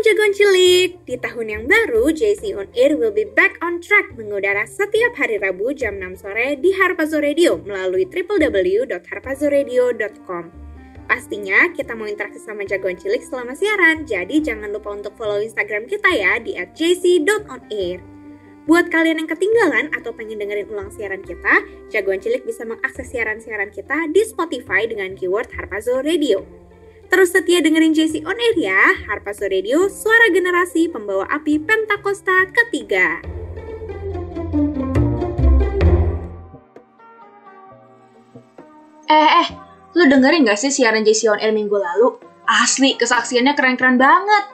jagoan cilik. Di tahun yang baru, JC On Air will be back on track mengudara setiap hari Rabu jam 6 sore di Harpazo Radio melalui www.harpazoradio.com. Pastinya kita mau interaksi sama jagoan cilik selama siaran, jadi jangan lupa untuk follow Instagram kita ya di @jc.onair. Buat kalian yang ketinggalan atau pengen dengerin ulang siaran kita, jagoan cilik bisa mengakses siaran-siaran kita di Spotify dengan keyword Harpazo Radio. Terus setia dengerin JC On Air ya, Harpazo Radio, suara generasi pembawa api Pentakosta ketiga. Lu dengerin gak sih siaran JC On Air minggu lalu? Asli, kesaksiannya keren-keren banget.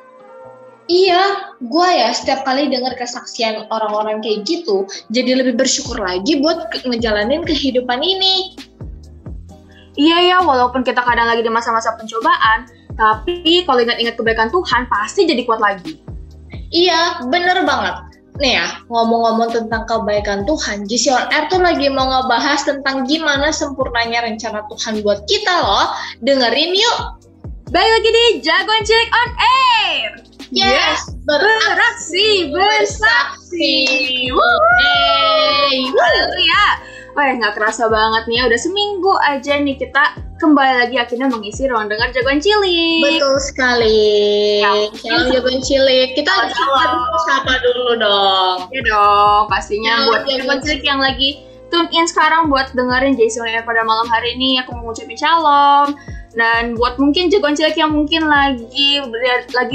Iya, gue ya setiap kali denger kesaksian orang-orang kayak gitu, jadi lebih bersyukur lagi buat ngejalanin kehidupan ini. Iya ya, walaupun kita kadang lagi di masa-masa pencobaan, tapi kalau ingat-ingat kebaikan Tuhan pasti jadi kuat lagi. Iya, bener banget. Nih ya, ngomong-ngomong tentang kebaikan Tuhan, JC On Air tuh lagi mau ngebahas tentang gimana sempurnanya rencana Tuhan buat kita loh. Dengerin yuk. Baik lagi di Jagoan Cilik On Air. Yes, beraksi, bersaksi. Hey, haleluya. Wah, nggak kerasa banget nih, udah seminggu aja nih kita kembali lagi akhirnya mengisi ruang dengar jagoan cilik. Betul sekali. Kalau jagoan cilik, kita sapa dulu dong. Iya dong, pastinya ya, buat jagoan cilik yang lagi tune in sekarang buat dengerin JC On Air pada malam hari ini, aku mau ngucapin shalom. Dan buat mungkin jagoan cilik yang mungkin lagi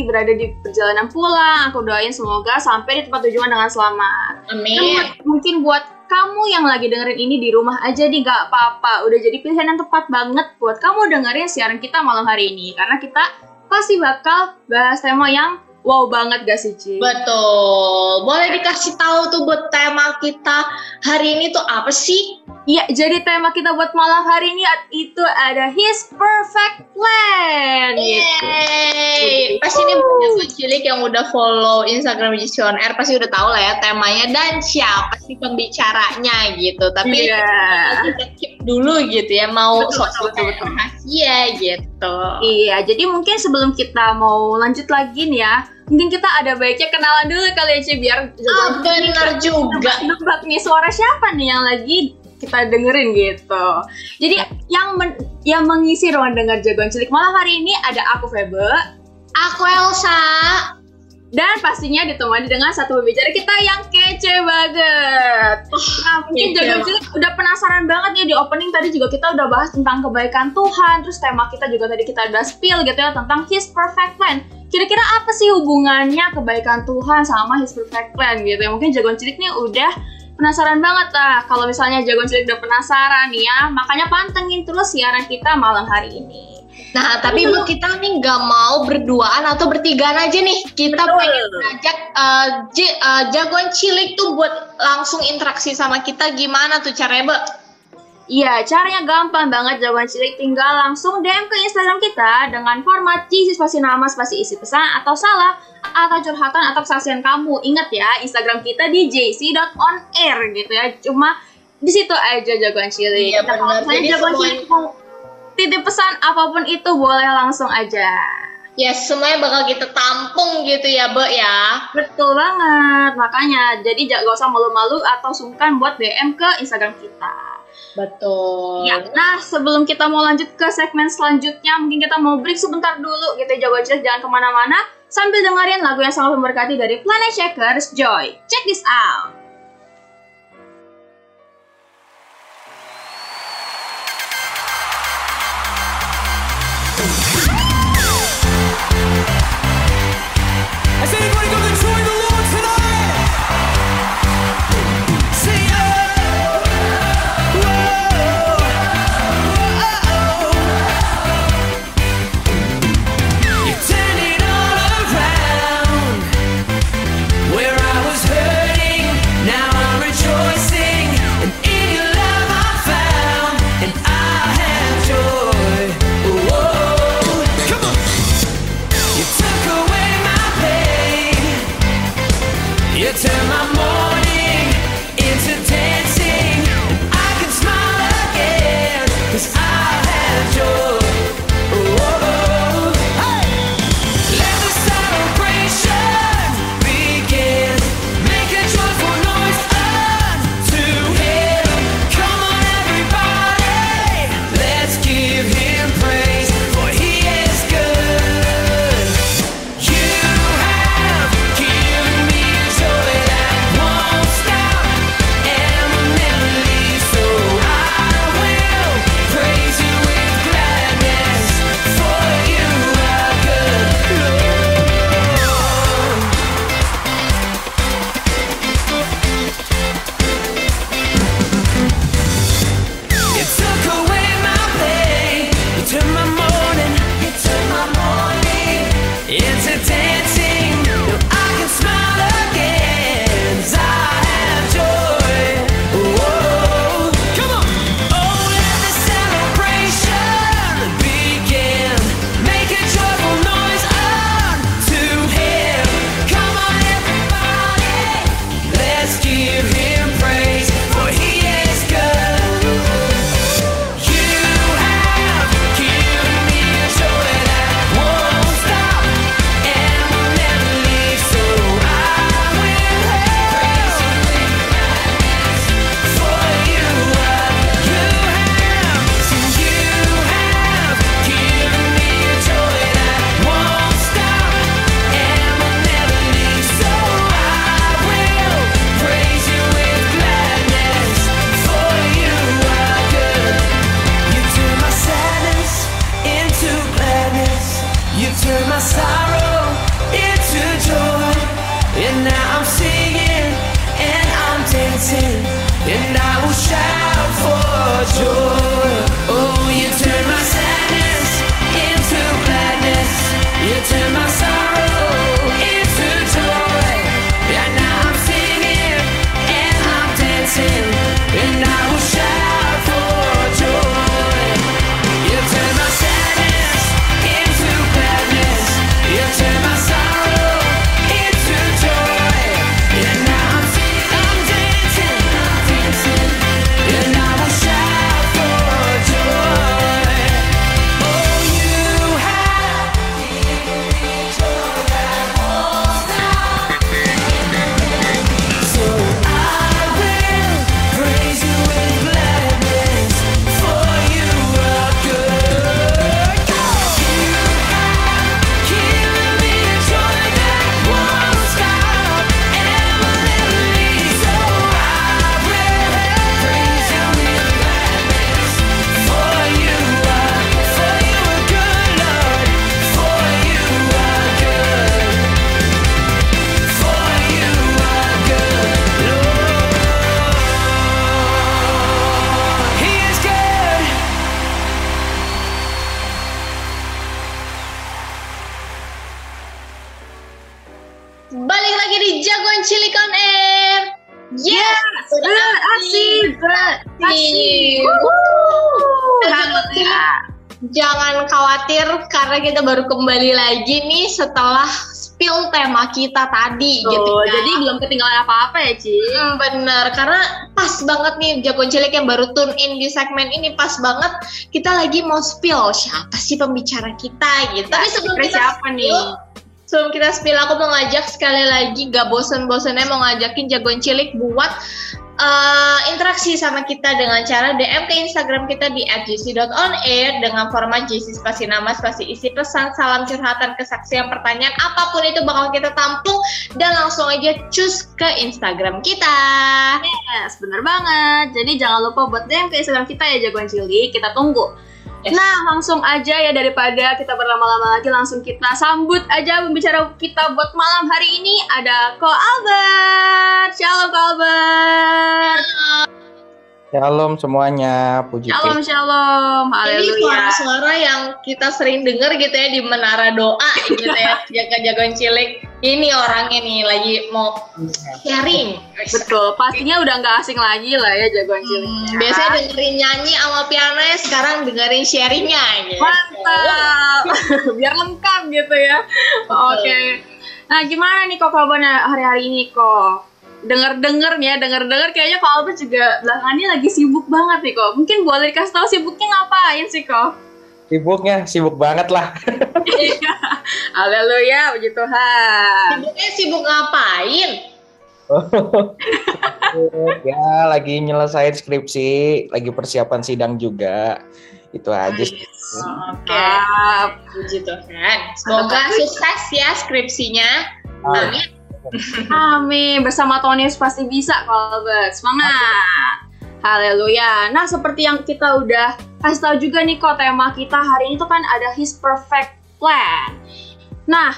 berada di perjalanan pulang, aku doain semoga sampai di tempat tujuan dengan selamat. Amin. Mungkin buat kamu yang lagi dengerin ini di rumah aja nih, gak apa-apa. Udah jadi pilihan yang tepat banget buat kamu dengerin siaran kita malam hari ini. Karena kita pasti bakal bahas tema yang wow banget gak sih, Ci? Betul. Boleh dikasih tahu tuh buat tema kita hari ini tuh apa sih? Iya, jadi tema kita buat malam hari ini itu ada His Perfect Plan. Yeay. Gitu. Pasti ini banyak cilik yang udah follow Instagram JC On Air pasti udah tahu lah ya temanya dan siapa sih pembicaranya gitu. Tapi kita keep dulu gitu ya, mau betul. Rahasia gitu. Iya, jadi mungkin sebelum kita mau lanjut lagi nih ya, mungkin kita ada baiknya kenalan dulu kali ya, Ci, biar benar juga nebak nih suara siapa nih yang lagi kita dengerin gitu. Jadi yang mengisi ruang dengar jagoan cilik malam hari ini ada aku Febe, aku Elsa, dan pastinya ditemani dengan satu pembicara kita yang kece banget. Mungkin jagoan cilik udah penasaran banget ya, di opening tadi juga kita udah bahas tentang kebaikan Tuhan, terus tema kita juga tadi kita udah spill gitu ya tentang His Perfect Plan. Kira-kira apa sih hubungannya kebaikan Tuhan sama His Perfect Plan gitu ya? Mungkin jagoan cilik nih udah penasaran banget lah. Kalau misalnya jagoan cilik udah penasaran nih ya, makanya pantengin terus siaran kita malam hari ini. Nah, tapi kita nih gak mau berduaan atau bertigaan aja nih. Kita pengen ngajak jagoan cilik tuh buat langsung interaksi sama kita. Gimana tuh caranya, Mbak? Iya, caranya gampang banget jagoan cilik, tinggal langsung DM ke Instagram kita dengan format JC spasi nama spasi isi pesan atau salah atau curhatan atau kesaksian kamu. Ingat ya, Instagram kita di jc.onair gitu ya. Cuma di situ aja jagoan cilik. Iya, kalau misalnya jagoan cilik mau titip pesan apapun itu boleh langsung aja. Ya, semuanya bakal kita tampung gitu ya, Mbak ya. Betul banget. Makanya jadi gak usah malu-malu atau sungkan buat DM ke Instagram kita. Betul ya. Nah, sebelum kita mau lanjut ke segmen selanjutnya, mungkin kita mau break sebentar dulu gitu ya, jagoan cilik, jangan kemana-mana, sambil dengerin lagu yang sangat memberkati dari Planet Shakers, Joy. Check this out. turn my sorrow into joy. And now I'm singing and I'm dancing, and I will shout for joy. Oh, you turn my sadness into gladness. You turn my sorrow into joy. And now I'm singing and I'm dancing, and I will shout for joy. You turn my sadness into gladness. You turn my sorrow into joy. And now I'm dancing, I'm dancing, and I will shout for joy. Oh, you have given me joy that was not given. So I will praise you in gladness, for you are good. You have given me joy that won't stop ever leaving me. So I will praise you in gladness, for you are good, Lord, for you are good. For you are good, Lord. He is good. Balik lagi di Jagoan Cilikon Air. Yes, berat asik, berat asik. Alhamdulillah. Jangan khawatir karena kita baru kembali lagi nih setelah spill tema kita tadi gitu ya. Jadi belum ketinggalan apa-apa ya, Ci? Bener, karena pas banget nih Jagoan Cilik yang baru tune in di segmen ini, pas banget kita lagi mau spill siapa sih pembicara kita gitu. Tapi sebelum kita siapa nih? Sebelum kita spill, aku mau ngajak sekali lagi, gak bosen-bosennya mau ngajakin Jagoan Cilik buat interaksi sama kita dengan cara DM ke Instagram kita di @jc.onair dengan format JC spasi nama spasi isi pesan, salam curhatan, kesaksian, pertanyaan, apapun itu bakal kita tampung dan langsung aja cus ke Instagram kita. Yes, bener banget. Jadi jangan lupa buat DM ke Instagram kita ya Jagoan Cilik, kita tunggu. Yes. Nah, langsung aja ya, daripada kita berlama-lama lagi, langsung kita sambut aja pembicara kita buat malam hari ini. Ada Ko Albert. Shalom Ko Albert. Shalom semuanya, puji Tuhan. Shalom, shalom. Haleluya. Ini suara-suara yang kita sering dengar gitu ya di menara doa gitu ya, Jagoan Cilik. Ini orangnya nih lagi mau sharing. Betul, pastinya udah gak asing lagi lah ya Jagoan Cilik. Biasanya dengerin nyanyi sama pianonya, sekarang dengerin sharingnya gitu. Mantap. Biar lengkap gitu ya. Oke. Okay. Nah, gimana nih kok kabarnya hari-hari ini kok? Dengar-dengar kayaknya Kak Albert juga belakangan lagi sibuk banget nih kok. Mungkin boleh dikasih tahu sibuknya ngapain sih kok? Sibuknya, sibuk banget lah. Haleluya, puji Tuhan. Sibuknya sibuk ngapain? Ya, lagi nyelesain skripsi, lagi persiapan sidang juga. Itu aja. Oke. Puji Tuhan. Semoga sukses ya skripsinya. Amin. Amin. Bersama Tonius pasti bisa kalau semangat. Haleluya. Nah, seperti yang kita udah kasih tahu juga nih kok, tema kita hari ini tuh kan ada His Perfect Plan. Nah,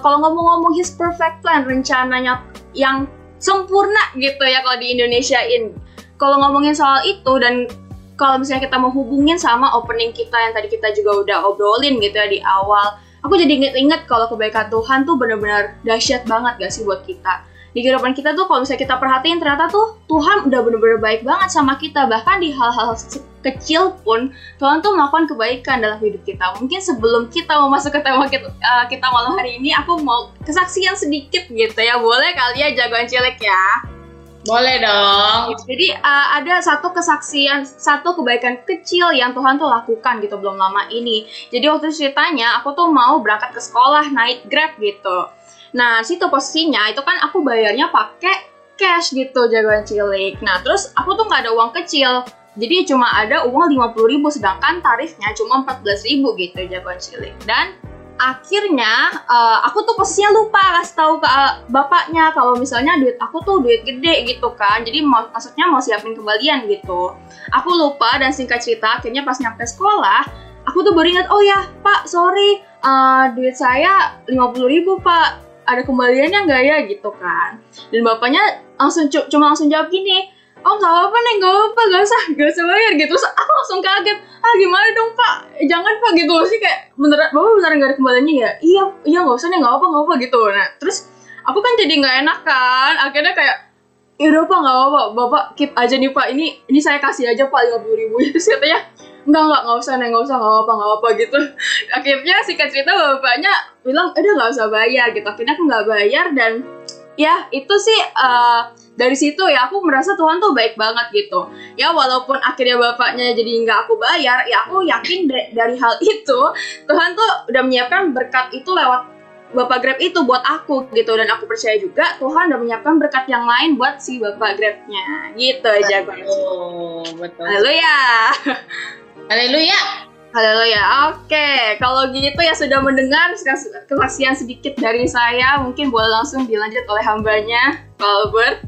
kalau ngomong-ngomong His Perfect Plan, rencananya yang sempurna gitu ya kalau di Indonesiain. Kalau ngomongin soal itu, dan kalau misalnya kita mau hubungin sama opening kita yang tadi kita juga udah obrolin gitu ya di awal, aku jadi inget-inget kalau kebaikan Tuhan tuh benar-benar dahsyat banget gak sih buat kita. Di kehidupan kita tuh kalau misalnya kita perhatiin, ternyata tuh Tuhan udah bener-bener baik banget sama kita. Bahkan di hal-hal kecil pun Tuhan tuh melakukan kebaikan dalam hidup kita. Mungkin sebelum kita mau masuk ke tema kita malam hari ini, aku mau kesaksian sedikit gitu ya. Boleh kali ya Jagoan Cilik ya? Boleh dong. Jadi ada satu kebaikan kecil yang Tuhan tuh lakukan gitu belum lama ini. Jadi waktu ceritanya aku tuh mau berangkat ke sekolah naik Grab gitu. Nah, situ posisinya itu kan aku bayarnya pakai cash gitu Jagoan Cilik. Nah, terus aku tuh nggak ada uang kecil. Jadi cuma ada uang 50.000, sedangkan tarifnya cuma 14.000 gitu Jagoan Cilik. Dan akhirnya aku tuh posisinya lupa kasih tahu ke bapaknya kalau misalnya duit aku tuh duit gede gitu kan. Jadi maksudnya mau siapin kembalian gitu. Aku lupa, dan singkat cerita akhirnya pas nyampe sekolah, aku tuh baru ingat, oh ya Pak, sorry, duit saya 50.000 Pak, ada kembaliannya nggak ya gitu kan. Dan bapaknya langsung cuma langsung jawab gini, oh nggak apa-apa Neng, nggak usah bayar gitu. Terus aku langsung kaget, ah gimana dong Pak, jangan Pak gitu sih, kayak beneran bapak beneran nggak ada kembaliannya ya? Iya nggak usah Neng, nggak apa-apa gitu. Nah terus aku kan jadi nggak enak kan, akhirnya kayak yaudah Pak nggak apa-apa, bapak keep aja nih Pak, ini saya kasih aja Pak 50.000. Terus katanya nggak usah Neng, nggak apa-apa gitu. Akhirnya singkat cerita bapaknya bilang udah nggak usah bayar gitu. Akhirnya aku nggak bayar, dan ya itu sih dari situ ya aku merasa Tuhan tuh baik banget gitu ya. Walaupun akhirnya bapaknya jadi nggak aku bayar, ya aku yakin dari hal itu Tuhan tuh udah menyiapkan berkat itu lewat Bapak Grab itu buat aku gitu. Dan aku percaya juga Tuhan udah menyiapkan berkat yang lain buat si Bapak Grabnya gitu aja. Betul. Haleluya. Oke, kalau gitu ya sudah mendengar kesaksian sedikit dari saya. Mungkin boleh langsung dilanjut oleh hambanya, Albert.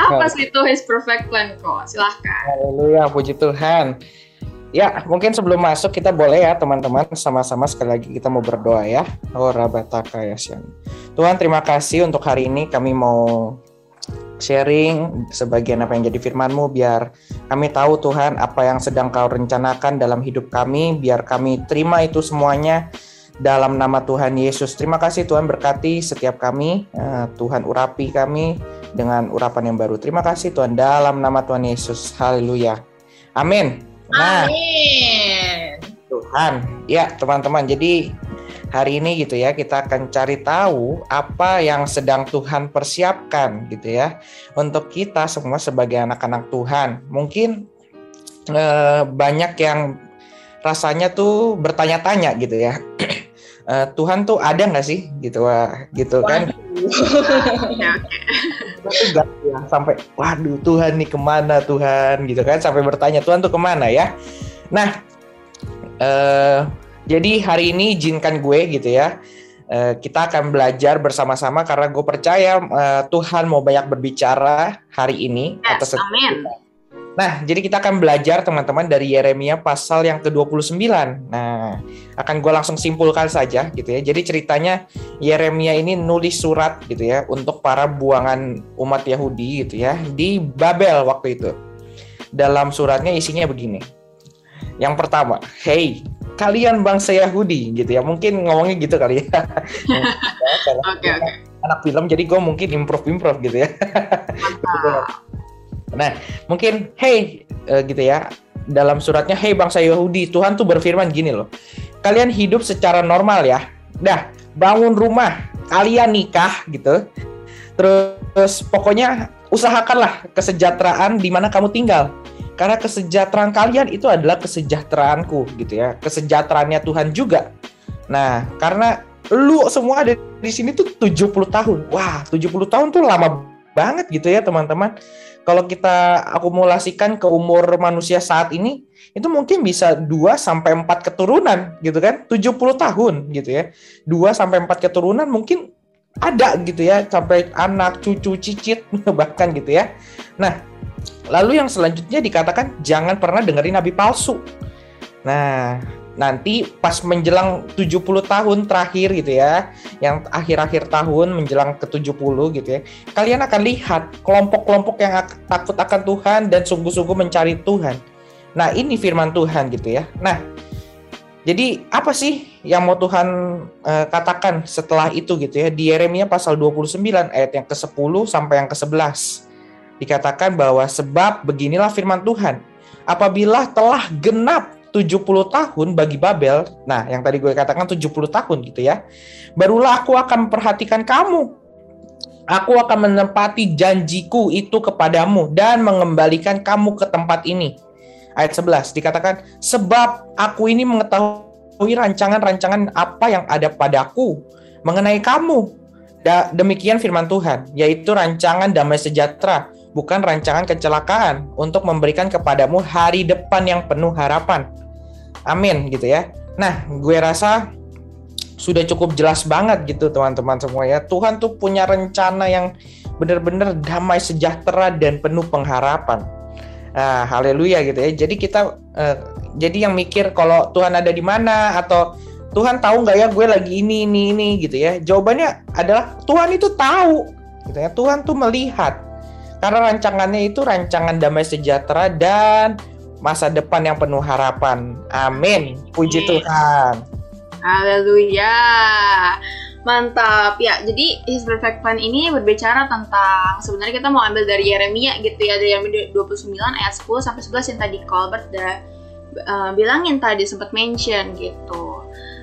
Apa sih itu His Perfect Plan kok? Silahkan. Haleluya, puji Tuhan. Ya, mungkin sebelum masuk kita boleh ya teman-teman, sama-sama sekali lagi kita mau berdoa ya. Oh, Rabataka ya Sian. Tuhan, terima kasih untuk hari ini kami mau sharing sebagian apa yang jadi firman-Mu, biar kami tahu Tuhan apa yang sedang Kau rencanakan dalam hidup kami, biar kami terima itu semuanya dalam nama Tuhan Yesus. Terima kasih Tuhan, berkati setiap kami, Tuhan urapi kami dengan urapan yang baru. Terima kasih Tuhan, dalam nama Tuhan Yesus. Haleluya. Amin. Nah, amin. Tuhan, ya teman-teman, jadi hari ini gitu ya, kita akan cari tahu apa yang sedang Tuhan persiapkan gitu ya untuk kita semua sebagai anak-anak Tuhan. Mungkin banyak yang rasanya tuh bertanya-tanya gitu ya, Tuhan tuh ada gak sih gitu, wah, gitu kan. Sampai waduh Tuhan nih kemana Tuhan gitu kan, sampai bertanya Tuhan tuh kemana ya. Nah jadi hari ini izinkan gue gitu ya, kita akan belajar bersama-sama karena gue percaya Tuhan mau banyak berbicara hari ini atas amin. Nah, jadi kita akan belajar teman-teman dari Yeremia pasal yang ke-29. Nah, akan gue langsung simpulkan saja gitu ya. Jadi ceritanya Yeremia ini nulis surat gitu ya untuk para buangan umat Yahudi gitu ya di Babel waktu itu. Dalam suratnya isinya begini. Yang pertama, hey, kalian bangsa Yahudi gitu ya, mungkin ngomongnya gitu kali ya. Oke. Anak film, jadi gue mungkin improv gitu ya. Nah mungkin hey gitu ya, dalam suratnya hey bangsa Yahudi, Tuhan tuh berfirman gini loh, kalian hidup secara normal ya, dah bangun rumah, kalian nikah gitu, terus pokoknya usahakanlah kesejahteraan di mana kamu tinggal, karena kesejahteraan kalian itu adalah kesejahteraanku gitu ya, kesejahteraannya Tuhan juga. Nah karena lu semua ada di sini tuh 70 tahun, wah 70 tahun tuh lama banget gitu ya teman-teman. Kalau kita akumulasikan ke umur manusia saat ini, itu mungkin bisa 2-4 keturunan gitu kan. 70 tahun gitu ya. 2-4 keturunan mungkin ada gitu ya. Sampai anak, cucu, cicit bahkan gitu ya. Nah, lalu yang selanjutnya dikatakan jangan pernah dengerin nabi palsu. Nah, nanti pas menjelang 70 tahun terakhir gitu ya, yang akhir-akhir tahun menjelang ke 70 gitu ya, kalian akan lihat kelompok-kelompok yang takut akan Tuhan dan sungguh-sungguh mencari Tuhan. Nah ini firman Tuhan gitu ya. Nah jadi apa sih yang mau Tuhan katakan setelah itu gitu ya. Di Yeremia pasal 29 ayat yang ke-10 sampai yang ke-11 dikatakan bahwa sebab beginilah firman Tuhan, apabila telah genap 70 tahun bagi Babel, nah yang tadi gue katakan 70 tahun gitu ya, barulah aku akan perhatikan kamu, aku akan menepati janjiku itu kepadamu dan mengembalikan kamu ke tempat ini. Ayat 11 dikatakan sebab aku ini mengetahui rancangan-rancangan apa yang ada padaku mengenai kamu, demikian firman Tuhan, yaitu rancangan damai sejahtera, bukan rancangan kecelakaan, untuk memberikan kepadamu hari depan yang penuh harapan. Amin gitu ya. Nah gue rasa sudah cukup jelas banget gitu teman-teman semua ya, Tuhan tuh punya rencana yang benar-benar damai sejahtera dan penuh pengharapan. Nah, haleluya gitu ya. Jadi kita jadi yang mikir kalau Tuhan ada di mana atau Tuhan tahu nggak ya gue lagi ini gitu ya. Jawabannya adalah Tuhan itu tahu gitu ya. Tuhan tuh melihat. Karena rancangannya itu rancangan damai sejahtera dan masa depan yang penuh harapan. Amin. Puji Tuhan. Haleluya. Mantap ya. Jadi His Perfect Plan ini berbicara tentang, sebenarnya kita mau ambil dari Yeremia gitu ya, dari Yeremia 29 ayat 10 sampai 11 yang tadi Colbert bilangin tadi sempat mention gitu.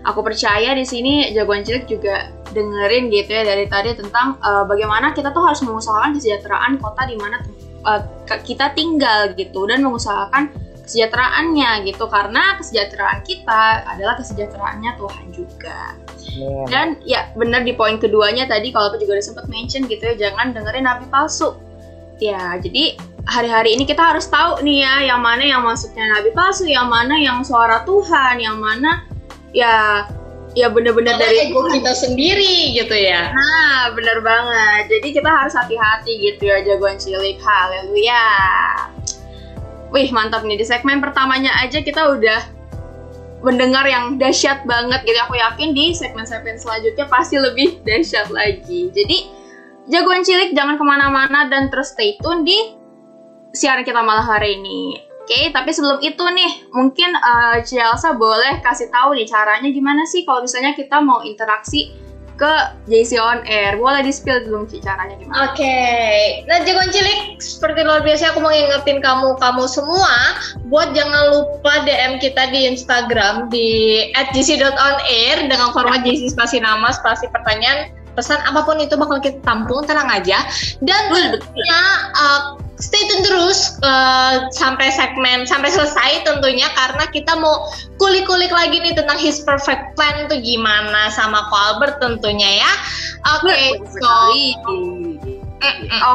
Aku percaya di sini jagoan cilik juga dengerin gitu ya dari tadi tentang bagaimana kita tuh harus mengusahakan kesejahteraan kota di mana kita tinggal gitu, dan mengusahakan kesejahteraannya gitu, karena kesejahteraan kita adalah kesejahteraannya Tuhan juga. Yeah. Dan ya benar di poin keduanya tadi kalau aku juga udah sempat mention gitu ya, jangan dengerin nabi palsu. Ya, jadi hari-hari ini kita harus tahu nih ya, yang mana yang masuknya nabi palsu, yang mana yang suara Tuhan, yang mana ya benar-benar dari ego kita sendiri gitu ya. Nah, benar banget. Jadi kita harus hati-hati gitu ya jagoan cilik. Haleluya. Wih, mantap nih, di segmen pertamanya aja kita udah mendengar yang dahsyat banget gitu. Aku yakin di segmen-segmen selanjutnya pasti lebih dahsyat lagi. Jadi jagoan cilik jangan kemana-mana dan terus stay tune di siaran kita malam hari ini. Oke, tapi sebelum itu nih, mungkin Cielsa boleh kasih tahu nih caranya gimana sih kalau misalnya kita mau interaksi ke JC On Air. Boleh di-spill dulu Ci, caranya gimana? Oke. Nah, jagoan cilik, seperti luar biasa aku mau ngingetin kamu semua buat jangan lupa DM kita di Instagram di @jc.onair dengan format JC spasi nama, spasi pertanyaan, pesan apapun itu bakal kita tampung, tenang aja. Dan tentunya stay tune terus sampai selesai tentunya, karena kita mau kulik-kulik lagi nih tentang His Perfect Plan tuh gimana sama Ko Albert tentunya ya.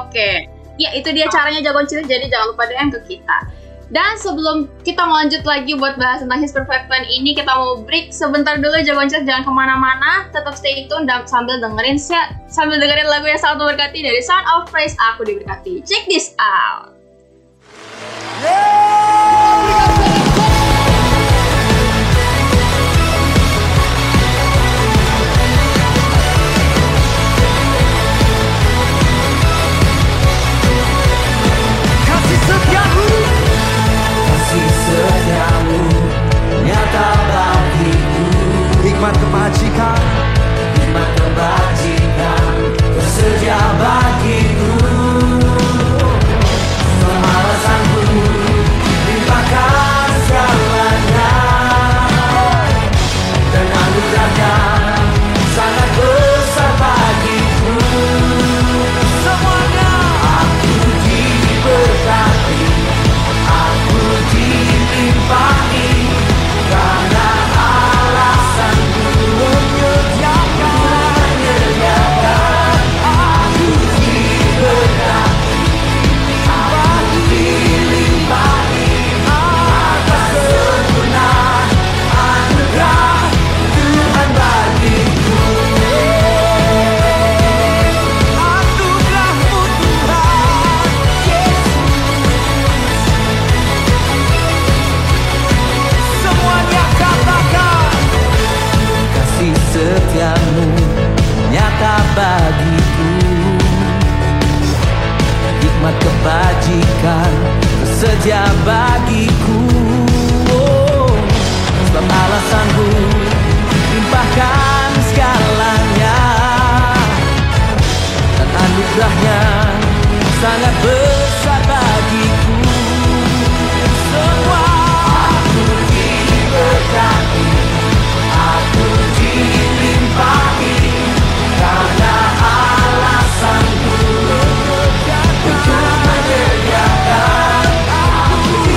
Oke. Ya itu dia caranya jagoan cilik, jadi jangan lupa DM ke kita. Dan sebelum kita lanjut lagi buat bahas tentang His Perfect Plan ini, kita mau break sebentar dulu jagoan cilik, jangan kemana-mana, tetap stay tune dan sambil dengerin lagu yang sangat memberkati dari Sound of Praise, Aku Diberkati. Check this out. Yeah! Nikmat kebajikan tersedia bagiku, kemalasanku limpahkan segalanya, dan anugerahnya sangat besar bagiku. Semuanya aku diberkati, aku dilimpahi, karena setiamu nyata bagiku, nikmat kebajikan tersedia bagiku. Oh, sebab alasanku limpahkan segalanya, dan anugerahnya sangat besar bagiku. Semua aku diberkati, aku dilimpahi, karena alasanku untuk menyerahkan aku.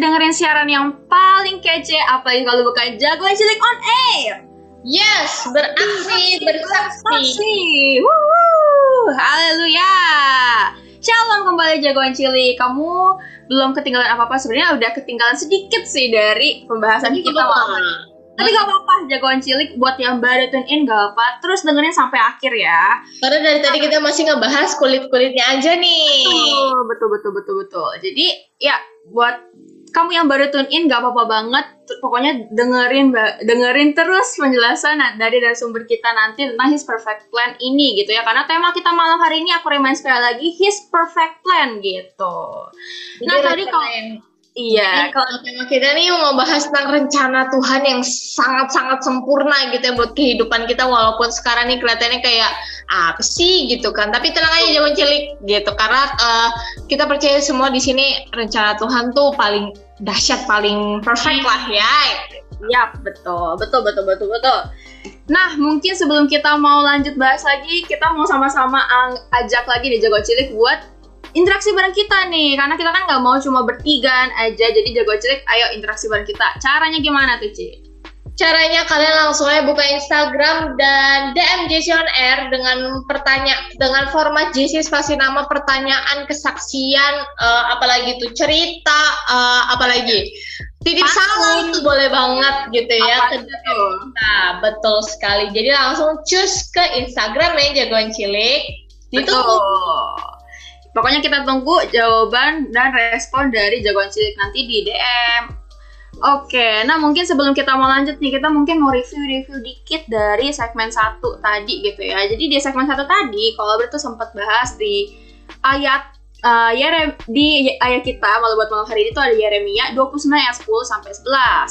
dengerin siaran yang paling kece, apalagi kalau bukan jagoan cilik on air. Yes, beraksi, bersaksi. Wuhu, haleluya. Shalom kembali jagoan cilik. Kamu belum ketinggalan apa-apa, sebenarnya udah ketinggalan sedikit sih dari pembahasan kita malam ini. Tapi gak apa-apa, jagoan cilik buat yang baru tune in gak apa, terus dengerin sampai akhir ya. Karena dari tadi kita masih ngebahas kulit-kulitnya aja nih. Betul. Jadi ya buat kamu yang baru tune in gak apa-apa banget. Pokoknya dengerin terus penjelasan dari sumber kita nanti tentang His Perfect Plan ini gitu ya. Karena tema kita malam hari ini, aku remind sekali lagi, His Perfect Plan gitu. Jadi nah tadi kalau... Iya, kalau tema kita nih mau bahas tentang rencana Tuhan yang sangat-sangat sempurna gitu ya buat kehidupan kita, walaupun sekarang nih kelihatannya kayak apa sih gitu kan, tapi tenang aja jaman cilik gitu, karena kita percaya semua di sini rencana Tuhan tuh paling dahsyat, paling perfect lah ya. Yap, betul. Nah, mungkin sebelum kita mau lanjut bahas lagi, kita mau sama-sama ajak lagi di jagoan cilik buat interaksi bareng kita nih, karena kita kan gak mau cuma bertigaan aja, jadi jagoan cilik ayo interaksi bareng kita. Caranya gimana tuh, Ci? Caranya kalian langsung aja buka Instagram dan DM JC on Air dengan format JC spasi nama, pertanyaan, kesaksian, apalagi tuh cerita, apalagi titik salam tuh boleh banget gitu ya. Nah, betul sekali. Jadi langsung cus ke Instagramnya jagoan cilik. Ditunggu. Pokoknya kita tunggu jawaban dan respon dari jagoan cilik nanti di DM. Oke, nah mungkin sebelum kita mau lanjut nih, kita mungkin mau review dikit dari segmen 1 tadi gitu ya. Jadi di segmen 1 tadi, kalau berarti sempat bahas di ayat di ayat kita malah buat malam hari ini tuh ada Yeremia 29 ayat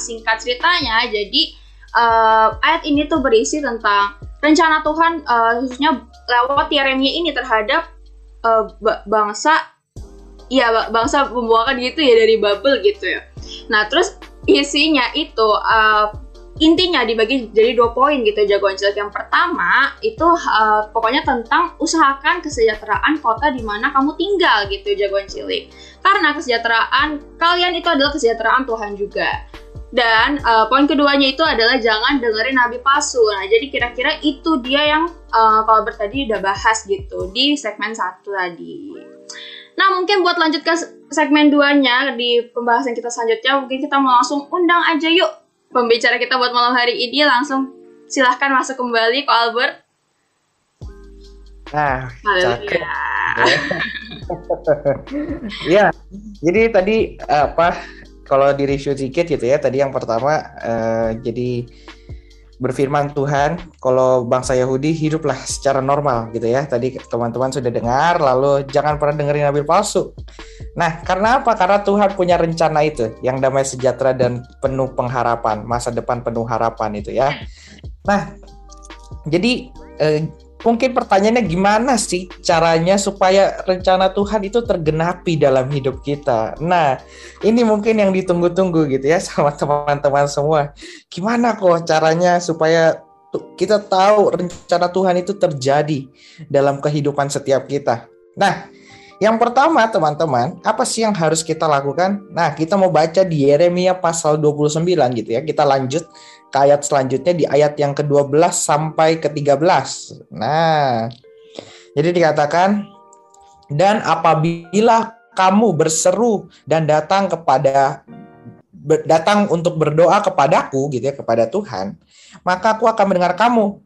10-11. Singkat ceritanya, jadi ayat ini tuh berisi tentang rencana Tuhan khususnya lewat Yeremia ini terhadap bangsa pembuangan gitu ya dari Babel gitu ya. Nah terus isinya itu intinya dibagi jadi 2 poin gitu jagoan cilik. Yang pertama itu pokoknya tentang usahakan kesejahteraan kota di mana kamu tinggal gitu jagoan cilik, karena kesejahteraan kalian itu adalah kesejahteraan Tuhan juga. Dan poin keduanya itu adalah jangan dengerin nabi palsu. Nah, jadi kira-kira itu dia yang kalau bertadi udah bahas gitu di segmen 1 tadi. Nah, mungkin buat lanjut ke segmen 2-nya di pembahasan kita selanjutnya, mungkin kita mau langsung undang aja yuk pembicara kita buat malam hari ini. Langsung silahkan masuk kembali Ko Albert. Nah, cakep. Iya, jadi tadi apa? Kalau di review sedikit gitu ya, tadi yang pertama jadi berfirman Tuhan kalau bangsa Yahudi hiduplah secara normal gitu ya. Tadi teman-teman sudah dengar, lalu jangan pernah dengerin nabi palsu. Nah, karena apa? Karena Tuhan punya rencana itu yang damai sejahtera dan penuh pengharapan, masa depan penuh harapan itu ya. Nah, jadi mungkin pertanyaannya gimana sih caranya supaya rencana Tuhan itu tergenapi dalam hidup kita. Nah, ini mungkin yang ditunggu-tunggu gitu ya sama teman-teman semua. Gimana kok caranya supaya kita tahu rencana Tuhan itu terjadi dalam kehidupan setiap kita. Nah, yang pertama teman-teman, apa sih yang harus kita lakukan? Nah, kita mau baca di Yeremia pasal 29 gitu ya. Kita lanjut ke ayat selanjutnya di ayat yang ke-12 sampai ke-13. Nah, jadi dikatakan, dan apabila kamu berseru dan datang untuk berdoa kepadaku gitu ya, kepada Tuhan, maka aku akan mendengar kamu.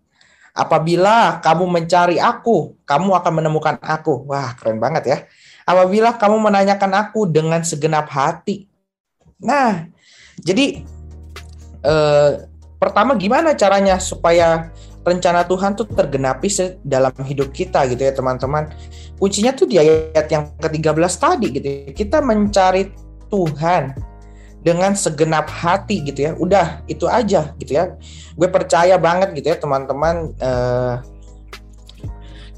Apabila kamu mencari aku, kamu akan menemukan aku. Wah, keren banget ya. Apabila kamu menanyakan aku dengan segenap hati. Nah, jadi pertama gimana caranya supaya rencana Tuhan tuh tergenapi dalam hidup kita gitu ya teman-teman. Kuncinya tuh di ayat yang ke-13 tadi gitu ya. Kita mencari Tuhan dengan segenap hati gitu ya. Udah itu aja gitu ya. Gue percaya banget gitu ya teman-teman,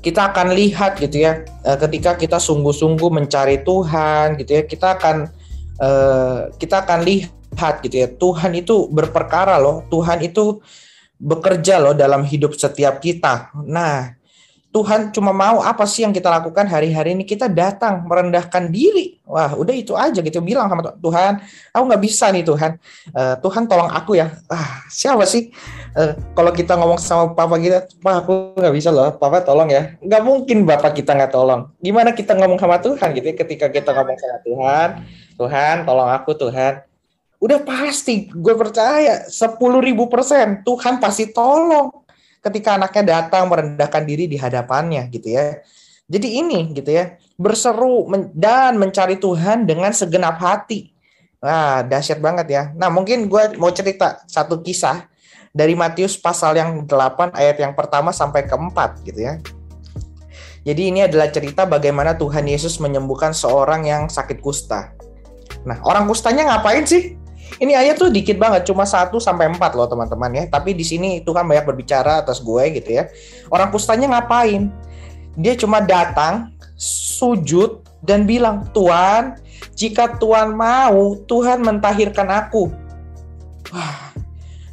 kita akan lihat gitu ya, ketika kita sungguh-sungguh mencari Tuhan gitu ya, kita akan lihat gitu ya, Tuhan itu berperkara loh, Tuhan itu bekerja loh dalam hidup setiap kita. Nah, Tuhan cuma mau apa sih yang kita lakukan hari-hari ini? Kita datang merendahkan diri. Wah, udah itu aja gitu. Bilang sama Tuhan, aku nggak bisa nih Tuhan. Tuhan tolong aku ya. Siapa sih? Kalau kita ngomong sama Papa kita, Papa aku nggak bisa loh. Papa tolong ya. Nggak mungkin Bapak kita nggak tolong. Gimana kita ngomong sama Tuhan gitu? Ketika kita ngomong sama Tuhan, Tuhan tolong aku Tuhan. Udah pasti, gue percaya 10.000% Tuhan pasti tolong. Ketika anaknya datang merendahkan diri di hadapannya gitu ya. Jadi ini gitu ya, berseru dan mencari Tuhan dengan segenap hati. Nah, dahsyat banget ya. Nah, mungkin gue mau cerita satu kisah dari Matius pasal yang 8 ayat yang pertama sampai keempat gitu ya. Jadi ini adalah cerita bagaimana Tuhan Yesus menyembuhkan seorang yang sakit kusta. Nah, orang kustanya ngapain sih? Ini ayat tuh dikit banget, cuma 1 sampai 4 loh teman-teman ya. Tapi di sini Tuhan banyak berbicara atas gue gitu ya. Orang kustanya ngapain? Dia cuma datang, sujud dan bilang, "Tuhan, jika Tuhan mau, Tuhan mentahirkan aku." Wah.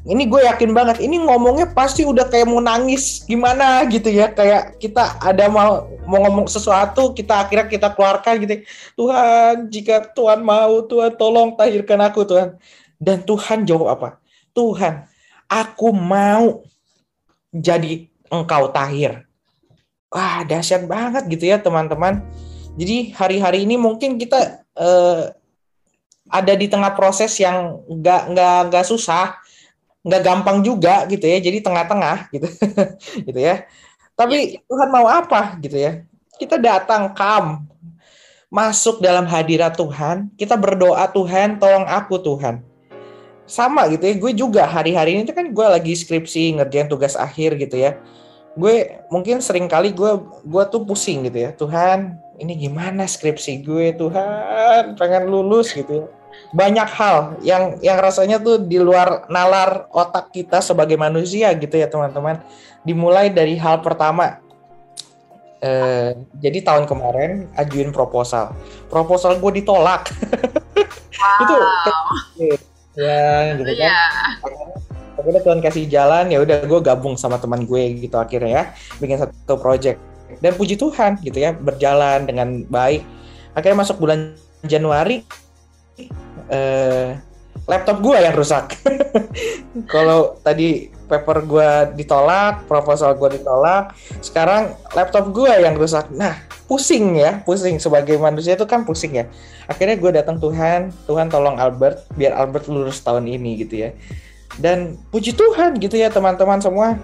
Ini gue yakin banget, ini ngomongnya pasti udah kayak mau nangis gimana gitu ya. Kayak kita ada mau ngomong sesuatu, kita akhirnya kita keluarkan gitu. Tuhan, jika Tuhan mau, Tuhan tolong tahirkan aku Tuhan. Dan Tuhan jawab apa? Tuhan, aku mau jadi engkau tahir. Wah, dahsyat banget gitu ya teman-teman. Jadi hari-hari ini mungkin kita ada di tengah proses yang gak susah. Nggak gampang juga gitu ya, jadi tengah-tengah gitu gitu ya. Tapi Tuhan mau apa gitu ya. Kita datang, masuk dalam hadirat Tuhan, kita berdoa, Tuhan tolong aku Tuhan. Sama gitu ya, gue juga hari-hari ini kan gue lagi skripsi, ngerjain tugas akhir gitu ya. Gue mungkin sering kali gue tuh pusing gitu ya, Tuhan ini gimana skripsi gue, Tuhan pengen lulus gitu ya. Banyak hal yang rasanya tuh di luar nalar otak kita sebagai manusia gitu ya teman-teman. Dimulai dari hal pertama. Jadi tahun kemarin ajuin proposal. Proposal gue ditolak. Wow. Itu ya gitu kan. Akhirnya Tuhan kasih jalan, ya udah gue gabung sama teman gue gitu akhirnya ya, bikin satu project. Dan puji Tuhan gitu ya, berjalan dengan baik. Akhirnya masuk bulan Januari, laptop gue yang rusak. Kalau tadi paper gue ditolak, proposal gue ditolak, sekarang laptop gue yang rusak. Nah, pusing ya, pusing sebagai manusia itu kan pusing ya. Akhirnya gue datang, Tuhan tolong Albert, biar Albert lulus tahun ini gitu ya. Dan puji Tuhan gitu ya teman-teman semua.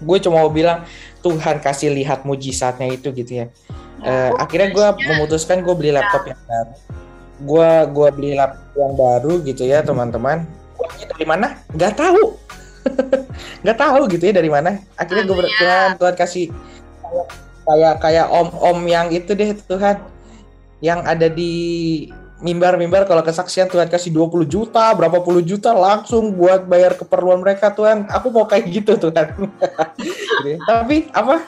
Gue cuma mau bilang, Tuhan kasih lihat mujizatnya itu gitu ya. Akhirnya gue memutuskan gue beli laptop yang baru. Gua beli laptop yang baru gitu ya teman-teman. Uangnya dari mana? Gak tahu. Gak tahu gitu ya dari mana. Akhirnya gue Tuhan kasih kayak om yang itu deh Tuhan, yang ada di mimbar-mimbar kalau kesaksian. Tuhan kasih 20 juta, berapa puluh juta langsung buat bayar keperluan mereka. Tuhan, aku mau kayak gitu Tuhan. Gitu. Tapi apa?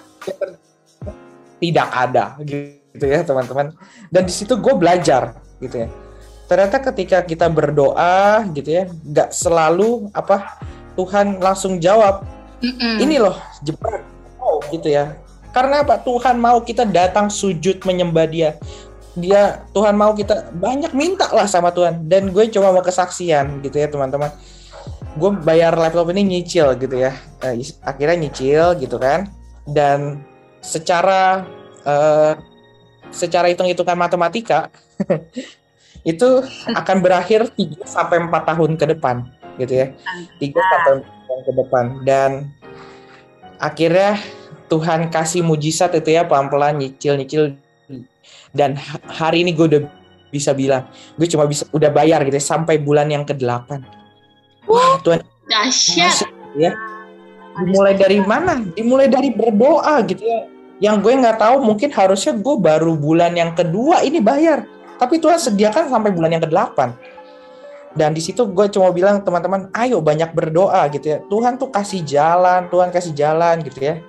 Tidak ada gitu ya teman-teman. Dan di situ gue belajar gitu ya. Ternyata ketika kita berdoa gitu ya, nggak selalu Tuhan langsung jawab. Ini loh jebak. Oh, gitu ya. Karena Tuhan mau kita datang sujud menyembah Dia. Tuhan mau kita banyak minta lah sama Tuhan. Dan gue cuma mau kesaksian gitu ya teman-teman. Gue bayar laptop ini nyicil gitu ya. Akhirnya nyicil gitu kan. Dan secara hitung-hitungan matematika itu akan berakhir 3 sampai 4 tahun ke depan gitu ya. 3 sampai 4 tahun ke depan. Dan akhirnya Tuhan kasih mujizat itu ya, pelan-pelan nyicil-nyicil. Dan hari ini gue udah bisa bilang, gue cuma bisa udah bayar gitu ya, sampai bulan yang ke-8. Wah, Tuhan dahsyat ya. Dimulai dari mana? Dimulai dari berdoa gitu ya. Yang gue nggak tahu, mungkin harusnya gue baru bulan yang ke-2 ini bayar, tapi Tuhan sediakan sampai bulan yang ke-8. Dan di situ gue cuma bilang teman-teman, ayo banyak berdoa gitu ya. Tuhan tuh kasih jalan, Tuhan kasih jalan gitu ya.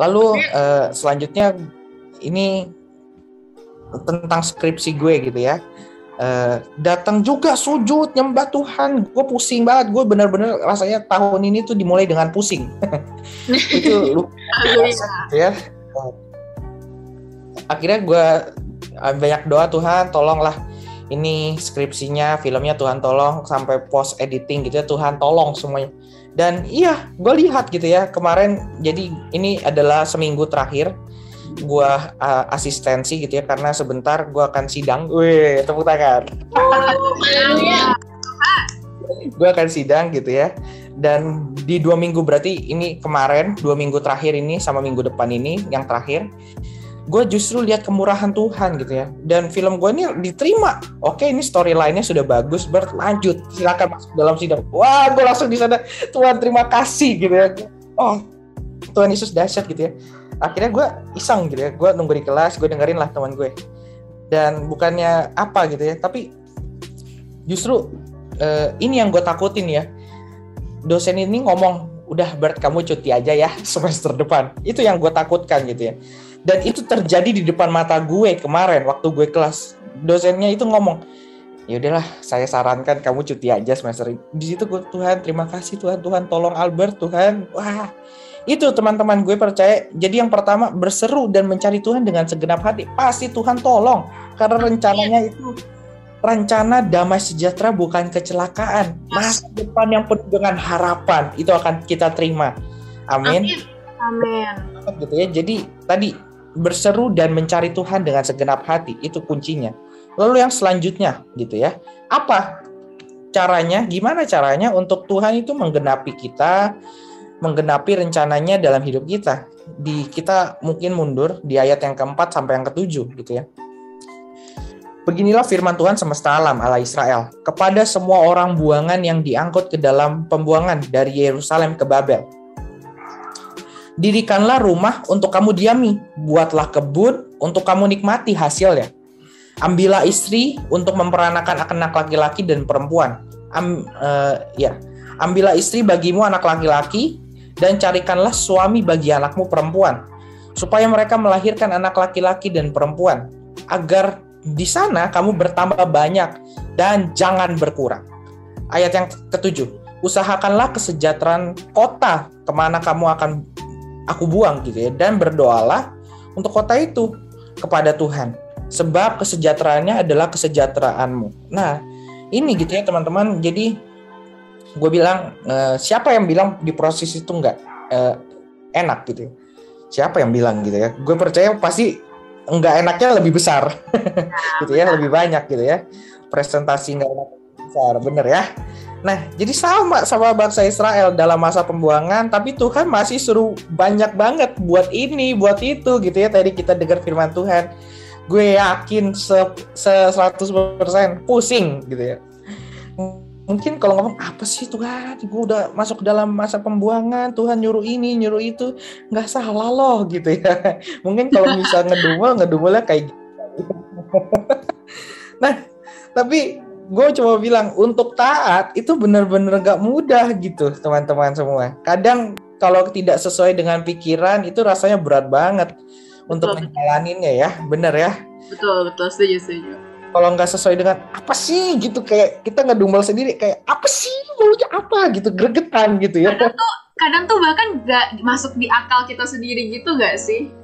Lalu selanjutnya ini tentang skripsi gue gitu ya. datang juga sujud nyembah Tuhan. Gue pusing banget, gue benar-benar rasanya tahun ini tuh dimulai dengan pusing. Itu lupa biasa, ya. Akhirnya gue banyak doa, Tuhan tolonglah ini skripsinya, filmnya Tuhan tolong, sampai post editing gitu ya, Tuhan tolong semuanya. Dan iya, gue lihat gitu ya kemarin, jadi ini adalah seminggu terakhir gue asistensi gitu ya, karena sebentar gue akan sidang. Wih, tepuk tangan. Gue akan sidang gitu ya. Dan di 2 minggu, berarti ini kemarin 2 minggu terakhir ini sama minggu depan ini yang terakhir, gue justru lihat kemurahan Tuhan gitu ya. Dan film gue ini diterima. Oke, ini storyline-nya sudah bagus, berlanjut, silakan masuk dalam sidang. Wah, gue langsung di sana, Tuhan terima kasih gitu ya. Oh, Tuhan Yesus dahsyat gitu ya. Akhirnya gue iseng gitu ya, gue nunggu di kelas, gue dengerin lah teman gue. Dan bukannya apa gitu ya, tapi justru ini yang gue takutin ya. Dosen ini ngomong, udah Bert kamu cuti aja ya semester depan. Itu yang gue takutkan gitu ya. Dan itu terjadi di depan mata gue kemarin waktu gue kelas. Dosennya itu ngomong, ya udahlah saya sarankan kamu cuti aja semester ini. Di situ gue, Tuhan terima kasih, Tuhan tolong Albert, Tuhan. Wah, itu teman-teman gue percaya. Jadi yang pertama, berseru dan mencari Tuhan dengan segenap hati, pasti Tuhan tolong. Karena rencananya itu rencana damai sejahtera, bukan kecelakaan. Masa depan yang penuh dengan harapan, itu akan kita terima. Amin. Amin. Gitu ya. Jadi tadi berseru dan mencari Tuhan dengan segenap hati, itu kuncinya. Lalu yang selanjutnya gitu ya, apa caranya? Gimana caranya untuk Tuhan itu menggenapi kita, menggenapi rencananya dalam hidup kita. Kita mungkin mundur di ayat yang keempat sampai yang ketujuh gitu ya. Beginilah firman Tuhan semesta alam ala Israel kepada semua orang buangan yang diangkut ke dalam pembuangan dari Yerusalem ke Babel. Dirikanlah rumah untuk kamu diami, buatlah kebun untuk kamu nikmati hasilnya. Ambillah istri untuk memperanakan anak laki-laki dan perempuan. Ambillah istri bagimu anak laki-laki, dan carikanlah suami bagi anakmu perempuan, supaya mereka melahirkan anak laki-laki dan perempuan, agar di sana kamu bertambah banyak dan jangan berkurang. Ayat yang ketujuh, usahakanlah kesejahteraan kota kemana kamu akan aku buang gitu ya, dan berdoalah untuk kota itu kepada Tuhan, sebab kesejahteraannya adalah kesejahteraanmu. Nah, ini gitu ya teman-teman. Jadi gue bilang, siapa yang bilang di proses itu nggak enak gitu ya? Siapa yang bilang gitu ya? Gue percaya pasti nggak enaknya lebih besar gitu ya, lebih banyak gitu ya. Presentasi nggak enak besar, bener ya. Nah, jadi sama bangsa Israel dalam masa pembuangan, tapi Tuhan masih suruh banyak banget buat ini, buat itu gitu ya. Tadi kita dengar firman Tuhan, gue yakin 100% pusing gitu ya. Mungkin kalau ngomong, apa sih Tuhan, gue udah masuk dalam masa pembuangan, Tuhan nyuruh ini, nyuruh itu, gak salah loh gitu ya. Mungkin kalau bisa ngedumel kayak gitu. Nah, tapi gue cuma bilang, untuk taat itu benar-benar gak mudah gitu teman-teman semua. Kadang kalau tidak sesuai dengan pikiran, itu rasanya berat banget untuk menjalaninnya ya, bener ya? Betul, setuju. Kalau nggak sesuai dengan apa sih gitu, kayak kita ngedumel sendiri, kayak apa sih maunya apa gitu, gregetan gitu ya. Kadang tuh bahkan nggak masuk di akal kita sendiri gitu nggak sih?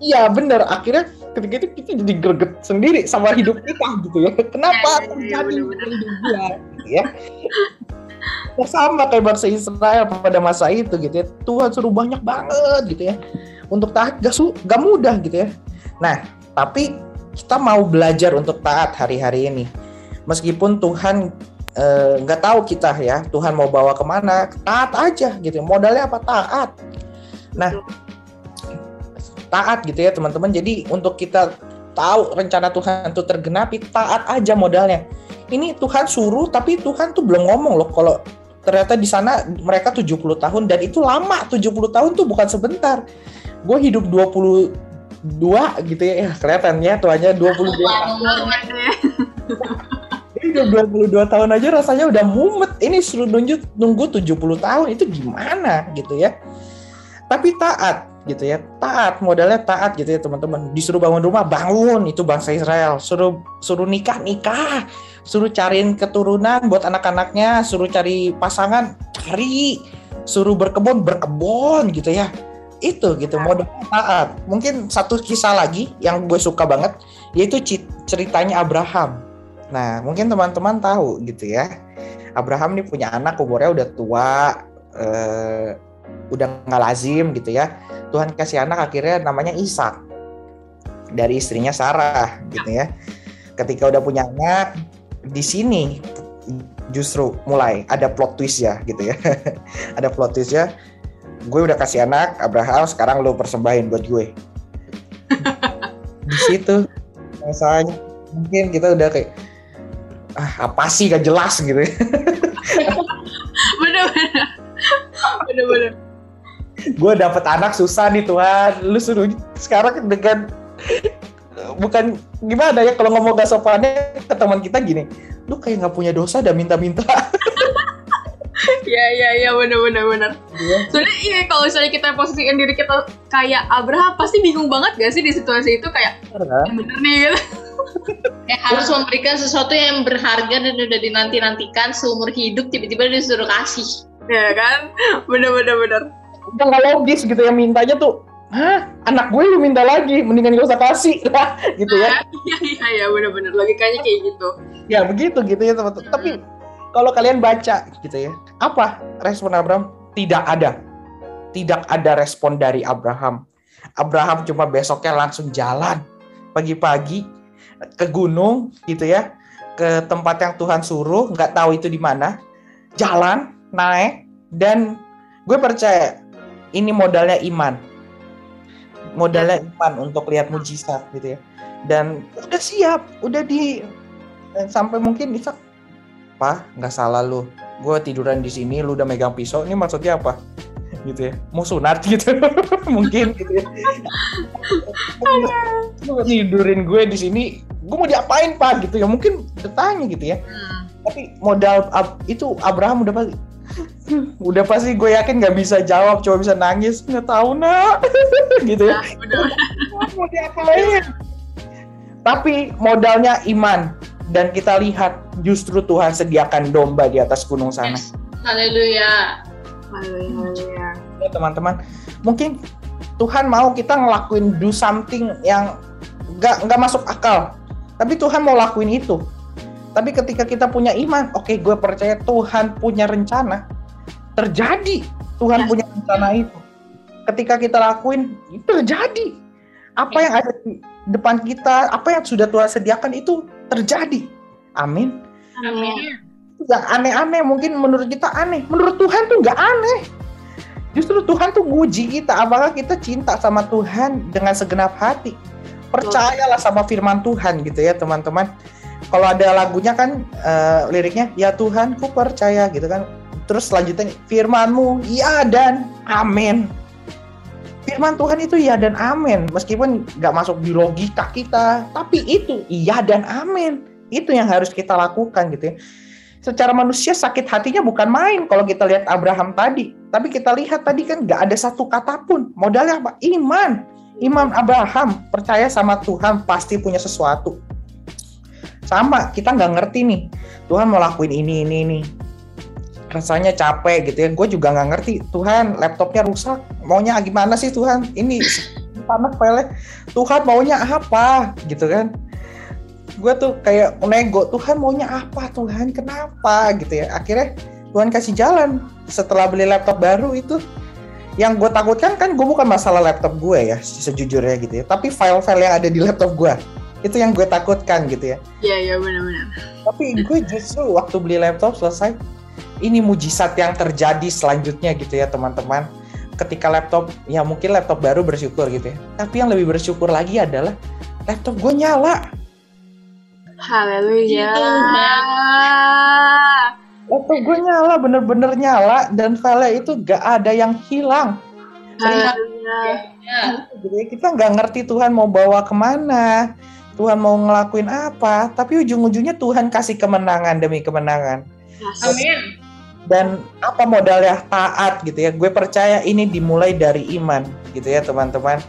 Iya benar, akhirnya ketika itu kita jadi greget sendiri sama hidup kita gitu ya. Kenapa terjadi gitu ya? Sama kayak bangsa Israel pada masa itu gitu ya. Tuhan suruh banyak banget gitu ya. Untuk taat gak mudah gitu ya. Nah, tapi kita mau belajar untuk taat hari-hari ini. Meskipun Tuhan nggak tahu kita ya, Tuhan mau bawa kemana, taat aja gitu. Modalnya apa? Taat. Nah, taat gitu ya teman-teman. Jadi untuk kita tahu rencana Tuhan itu tergenapi, taat aja modalnya. Ini Tuhan suruh, tapi Tuhan tuh belum ngomong loh kalau ternyata di sana mereka 70 tahun, dan itu lama. 70 tahun tuh bukan sebentar. Gue hidup 22 gitu ya, kelihatan ya tuanya 22 tahun. Ini udah 22 tahun aja rasanya udah mumet. Ini suruh nunggu 70 tahun, itu gimana gitu ya. tapi taat gitu ya. Taat, modalnya taat gitu ya teman-teman. Disuruh bangun rumah, bangun, itu bangsa Israel. Suruh nikah, nikah. Suruh cariin keturunan buat anak-anaknya, suruh cari pasangan, cari. Suruh berkebun, berkebun gitu ya. Itu gitu, modalnya taat. Mungkin satu kisah lagi yang gue suka banget, yaitu ceritanya Abraham. Nah, mungkin teman-teman tahu gitu ya. Abraham nih punya anak, umurnya udah tua, udah gak lazim gitu ya. Tuhan kasih anak akhirnya namanya Ishak, dari istrinya Sarah gitu ya. Ketika udah punya anak, di sini justru mulai ada plot twist ya gitu ya. Ada plot twist ya. Gue udah kasih anak, Abraham sekarang lo persembahin buat gue. Di situ misalnya mungkin kita udah kayak apa sih gak jelas gitu ya. Bener-bener. Gue dapet anak susah nih Tuhan. Lu suruh sekarang dengan bukan gimana ya kalau ngomong gak sopannya ke teman kita gini. Lu kayak gak punya dosa dan minta-minta. Ya bener-bener. Yeah. Soalnya iya kalau misalnya kita posisikan diri kita kayak Abraham pasti bingung banget gak sih di situasi itu kayak bener nih gitu. Harus memberikan sesuatu yang berharga dan udah dinanti-nantikan seumur hidup tiba-tiba disuruh kasih. Ya kan? Bener-bener. Udah gak logis gitu yang mintanya tuh. Hah? Anak gue lu minta lagi, mendingan gak usah kasih lah gitu ya. Iya bener-bener logikanya kayak gitu. Ya begitu gitu ya teman-teman. Tapi kalau kalian baca gitu ya, apa respon Abraham? Tidak ada. Tidak ada respon dari Abraham. Abraham cuma besoknya langsung jalan pagi-pagi ke gunung gitu ya, ke tempat yang Tuhan suruh, nggak tahu itu di mana, jalan naik. Dan gue percaya ini modalnya iman untuk lihat mujizat gitu ya. Dan udah siap, sampai mungkin Ishak, "Pa, nggak salah lu, gue tiduran di sini, lu udah megang pisau, ini maksudnya apa?" gitu ya, mau sunat gitu mungkin gitu ya. Lu tidurin gue di sini, gue mau diapain Pak gitu ya, mungkin bertanya gitu ya. Tapi modal itu Abraham udah pasti gue yakin nggak bisa jawab, cuma bisa nangis, nggak tahu nak gitu ya, mau diapain. Tapi modalnya iman, dan kita lihat justru Tuhan sediakan domba di atas gunung sana. Haleluya. Ya teman-teman, mungkin Tuhan mau kita ngelakuin do something yang gak masuk akal, tapi Tuhan mau lakuin itu. Tapi ketika kita punya iman, oke, gue percaya Tuhan punya rencana, terjadi. Tuhan punya rencana itu. Ketika kita lakuin, terjadi. Apa yang ada di depan kita, apa yang sudah Tuhan sediakan itu terjadi. Amin. Amin. Yang aneh-aneh mungkin menurut kita aneh, menurut Tuhan tuh gak aneh. Justru Tuhan tuh nguji kita, apakah kita cinta sama Tuhan dengan segenap hati. Percayalah sama firman Tuhan gitu ya teman-teman. Kalau ada lagunya kan liriknya, "Ya Tuhan ku percaya" gitu kan. Terus selanjutnya, "Firman-Mu ya dan amin." Firman Tuhan itu ya dan amin. Meskipun gak masuk di logika kita, tapi itu ya dan amin. Itu yang harus kita lakukan gitu ya. Secara manusia sakit hatinya bukan main kalau kita lihat Abraham tadi. Tapi kita lihat tadi kan gak ada satu kata pun. Modalnya apa? Iman. Iman Abraham. Percaya sama Tuhan pasti punya sesuatu. Sama, kita gak ngerti nih. Tuhan mau lakuin ini. Rasanya capek gitu ya. Gue juga gak ngerti. "Tuhan, laptopnya rusak. Maunya gimana sih Tuhan? Ini panas pelek. Tuhan maunya apa?" gitu kan. Gue tuh kayak nego, "Tuhan maunya apa? Tuhan kenapa?" gitu ya. Akhirnya Tuhan kasih jalan. Setelah beli laptop baru itu, yang gue takutkan kan gue bukan masalah laptop gue ya, sejujurnya gitu ya, tapi file-file yang ada di laptop gue, itu yang gue takutkan gitu ya. Iya benar-benar. Tapi gue justru waktu beli laptop selesai, ini mujizat yang terjadi selanjutnya gitu ya teman-teman. Ketika laptop, ya mungkin laptop baru bersyukur gitu ya, tapi yang lebih bersyukur lagi adalah laptop gue nyala. Haleluya. Laptop gue nyala, bener-bener nyala, dan file itu gak ada yang hilang. Haleluya. Kita gak ngerti Tuhan mau bawa kemana, Tuhan mau ngelakuin apa, tapi ujung-ujungnya Tuhan kasih kemenangan demi kemenangan. Amin. Dan apa modalnya? Taat gitu ya. Gue percaya ini dimulai dari iman gitu ya teman-teman.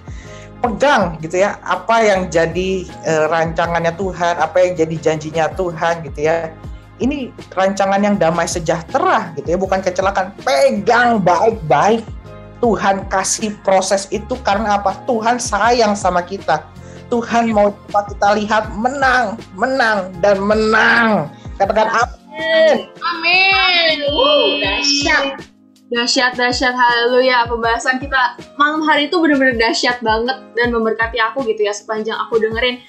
Pegang gitu ya apa yang jadi rancangannya Tuhan, apa yang jadi janjinya Tuhan gitu ya. Ini rancangan yang damai sejahtera gitu ya, bukan kecelakaan. Pegang baik-baik. Tuhan kasih proses itu karena apa? Tuhan sayang sama kita. Tuhan mau kita lihat menang, menang, dan menang. Katakan amin. Amin. Dahsyat, haleluya. Pembahasan kita malam hari itu benar-benar dahsyat banget dan memberkati aku gitu ya sepanjang aku dengerin.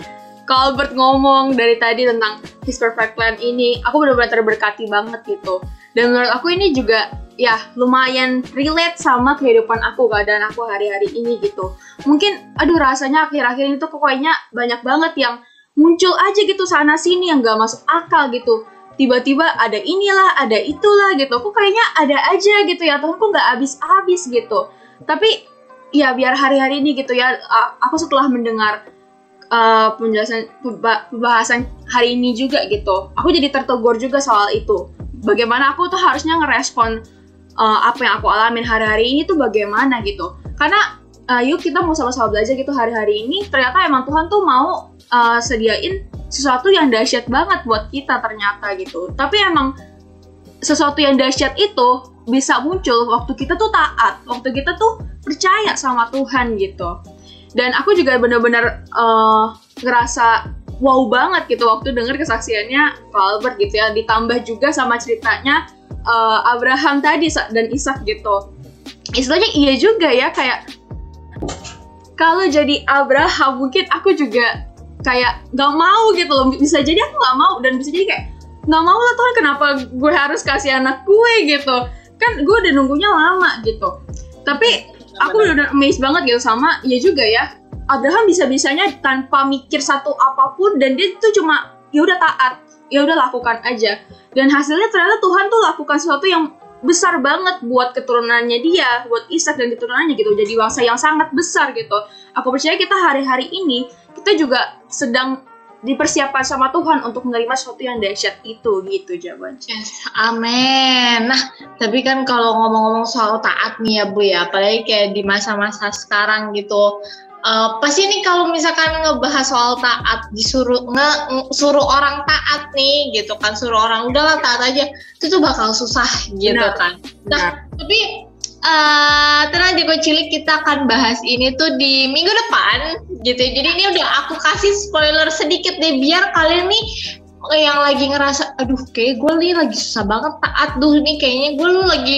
Kalau Albert ngomong dari tadi tentang His Perfect Plan ini, aku benar-benar terberkati banget gitu. Dan menurut aku ini juga ya lumayan relate sama kehidupan aku, keadaan aku hari-hari ini gitu. Mungkin rasanya akhir-akhir ini tuh pokoknya banyak banget yang muncul aja gitu sana-sini yang gak masuk akal gitu. Tiba-tiba ada inilah, ada itulah gitu. Kok kayaknya ada aja gitu ya, Tuhan kok gak habis-habis gitu. Tapi ya biar hari-hari ini gitu ya, aku setelah mendengar penjelasan pembahasan hari ini juga gitu, aku jadi tertegur juga soal itu. Bagaimana aku tuh harusnya ngerespon apa yang aku alamin hari-hari ini tuh bagaimana gitu. Karena yuk kita mau sama-sama belajar gitu hari-hari ini. Ternyata emang Tuhan tuh mau sediain sesuatu yang dahsyat banget buat kita ternyata gitu. Tapi emang sesuatu yang dahsyat itu bisa muncul waktu kita tuh taat, waktu kita tuh percaya sama Tuhan gitu. Dan aku juga benar-benar ngerasa wow banget gitu waktu denger kesaksiannya Pak Albert gitu ya. Ditambah juga sama ceritanya Abraham tadi dan Ishak gitu. Istilahnya iya juga ya, kayak kalau jadi Abraham mungkin aku juga kayak gak mau gitu loh, bisa jadi aku gak mau, dan bisa jadi kayak gak mau lah Tuhan, kenapa gue harus kasih anak gue gitu, kan gue udah nunggunya lama gitu. Tapi aku bener-bener amazed banget gitu sama ya juga ya, Abraham bisa-bisanya tanpa mikir satu apapun, dan dia tuh cuma ya udah taat, ya udah lakukan aja, dan hasilnya ternyata Tuhan tuh lakukan sesuatu yang besar banget buat keturunannya dia, buat Ishak dan keturunannya gitu, jadi bangsa yang sangat besar gitu. Aku percaya kita hari-hari ini kita juga sedang dipersiapkan sama Tuhan untuk menerima sesuatu yang dahsyat itu gitu jawabannya. Yes, amin. Nah, tapi kan kalau ngomong-ngomong soal taat nih ya Bu ya, apalagi kayak di masa-masa sekarang gitu. Pasti nih kalau misalkan ngebahas soal taat, suruh orang taat nih gitu kan, suruh orang udahlah taat aja, itu tuh bakal susah gitu. Benar, kan. Nah, benar. Tapi tenang Joko Cilik, kita akan bahas ini tuh di minggu depan gitu. Jadi ini udah aku kasih spoiler sedikit deh biar kalian nih yang lagi ngerasa aduh kayak gue nih lagi susah banget taat, duh nih kayaknya gue lagi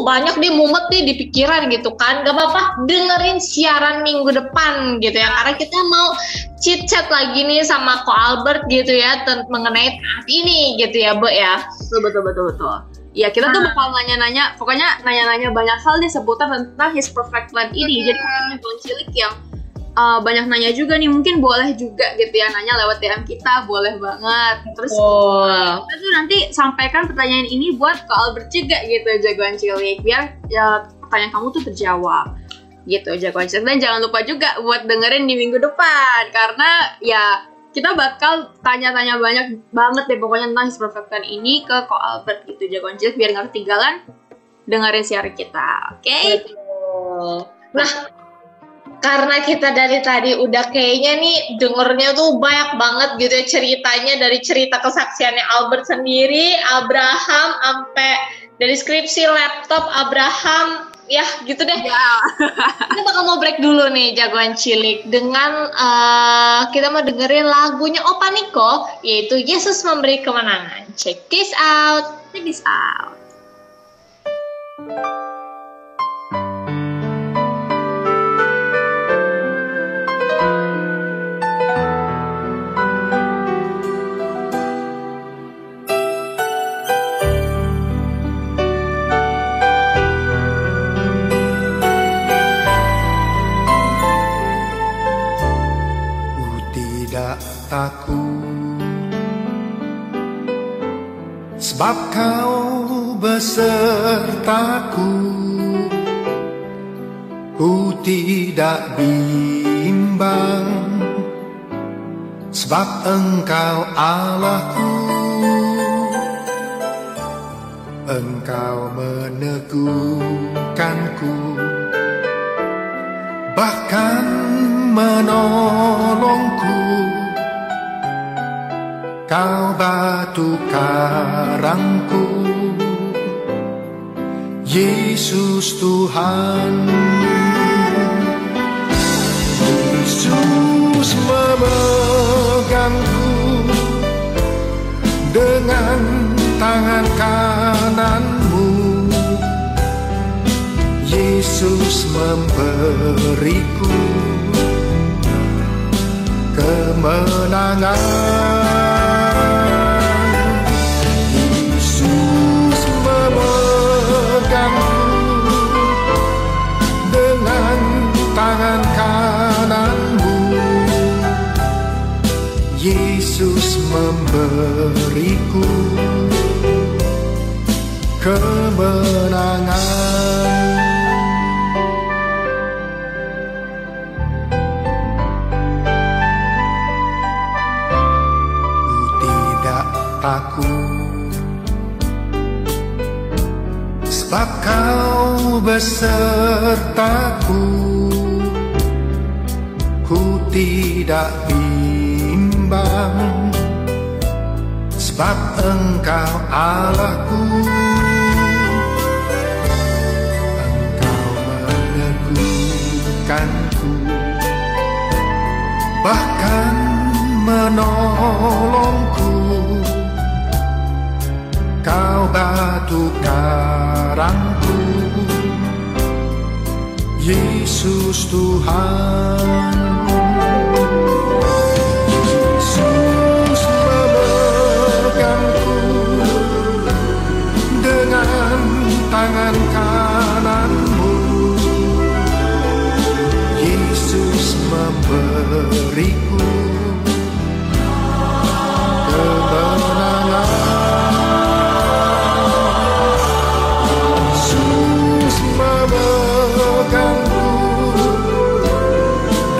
banyak deh mumet deh di pikiran gitu kan, gak apa-apa dengerin siaran minggu depan gitu ya, karena kita mau chit chat lagi nih sama Ko Albert gitu ya mengenai taat ini gitu ya Bu ya. Betul. Ya kita tuh bakal nanya-nanya banyak hal nih seputar tentang His Perfect Plan ini. Jadi Bang Cilik yang banyak nanya juga nih, mungkin boleh juga gitu ya nanya lewat DM kita, boleh banget. Terus kita tuh nanti sampaikan pertanyaan ini buat Ko Albert juga gitu, jagoan Cilik, biar ya, pertanyaan kamu tuh terjawab gitu jagoan Cilik. Dan jangan lupa juga buat dengerin di minggu depan, karena ya kita bakal tanya-tanya banyak banget deh pokoknya tentang His Perfect Plan ini ke Ko Albert gitu jagoan Cilik, biar gak ketinggalan dengerin siaran kita, oke? Okay? Nah, karena kita dari tadi udah kayaknya nih dengernya tuh banyak banget gitu ya ceritanya, dari cerita kesaksiannya Albert sendiri, Abraham, sampai dari skripsi laptop Abraham, ya gitu deh. Kita bakal mau break dulu nih jagoan Cilik dengan kita mau dengerin lagunya Opa Niko, yaitu Yesus Memberi Kemenangan. Check this out. Takut, sebab kau besertaku, ku tidak bimbang, sebab engkau Allahku, Engkau meneguhkanku, bahkan menolongku. Kau batu karangku, Yesus Tuhan. Yesus memegangku dengan tangan kananmu. Yesus memberiku kemenangan. Yesus memegangku dengan tangan kananmu. Yesus memberiku kemenangan. Ku tidak takut, sebab Kau besertaku. Ku tidak bimbang, sebab Engkau Allahku. Engkau meneguhkanku, bahkan menolongku. Kau batu karangku, Yesus Tuhan. Tangan kananmu, Yesus memberiku kemenangan. Yesus memegangku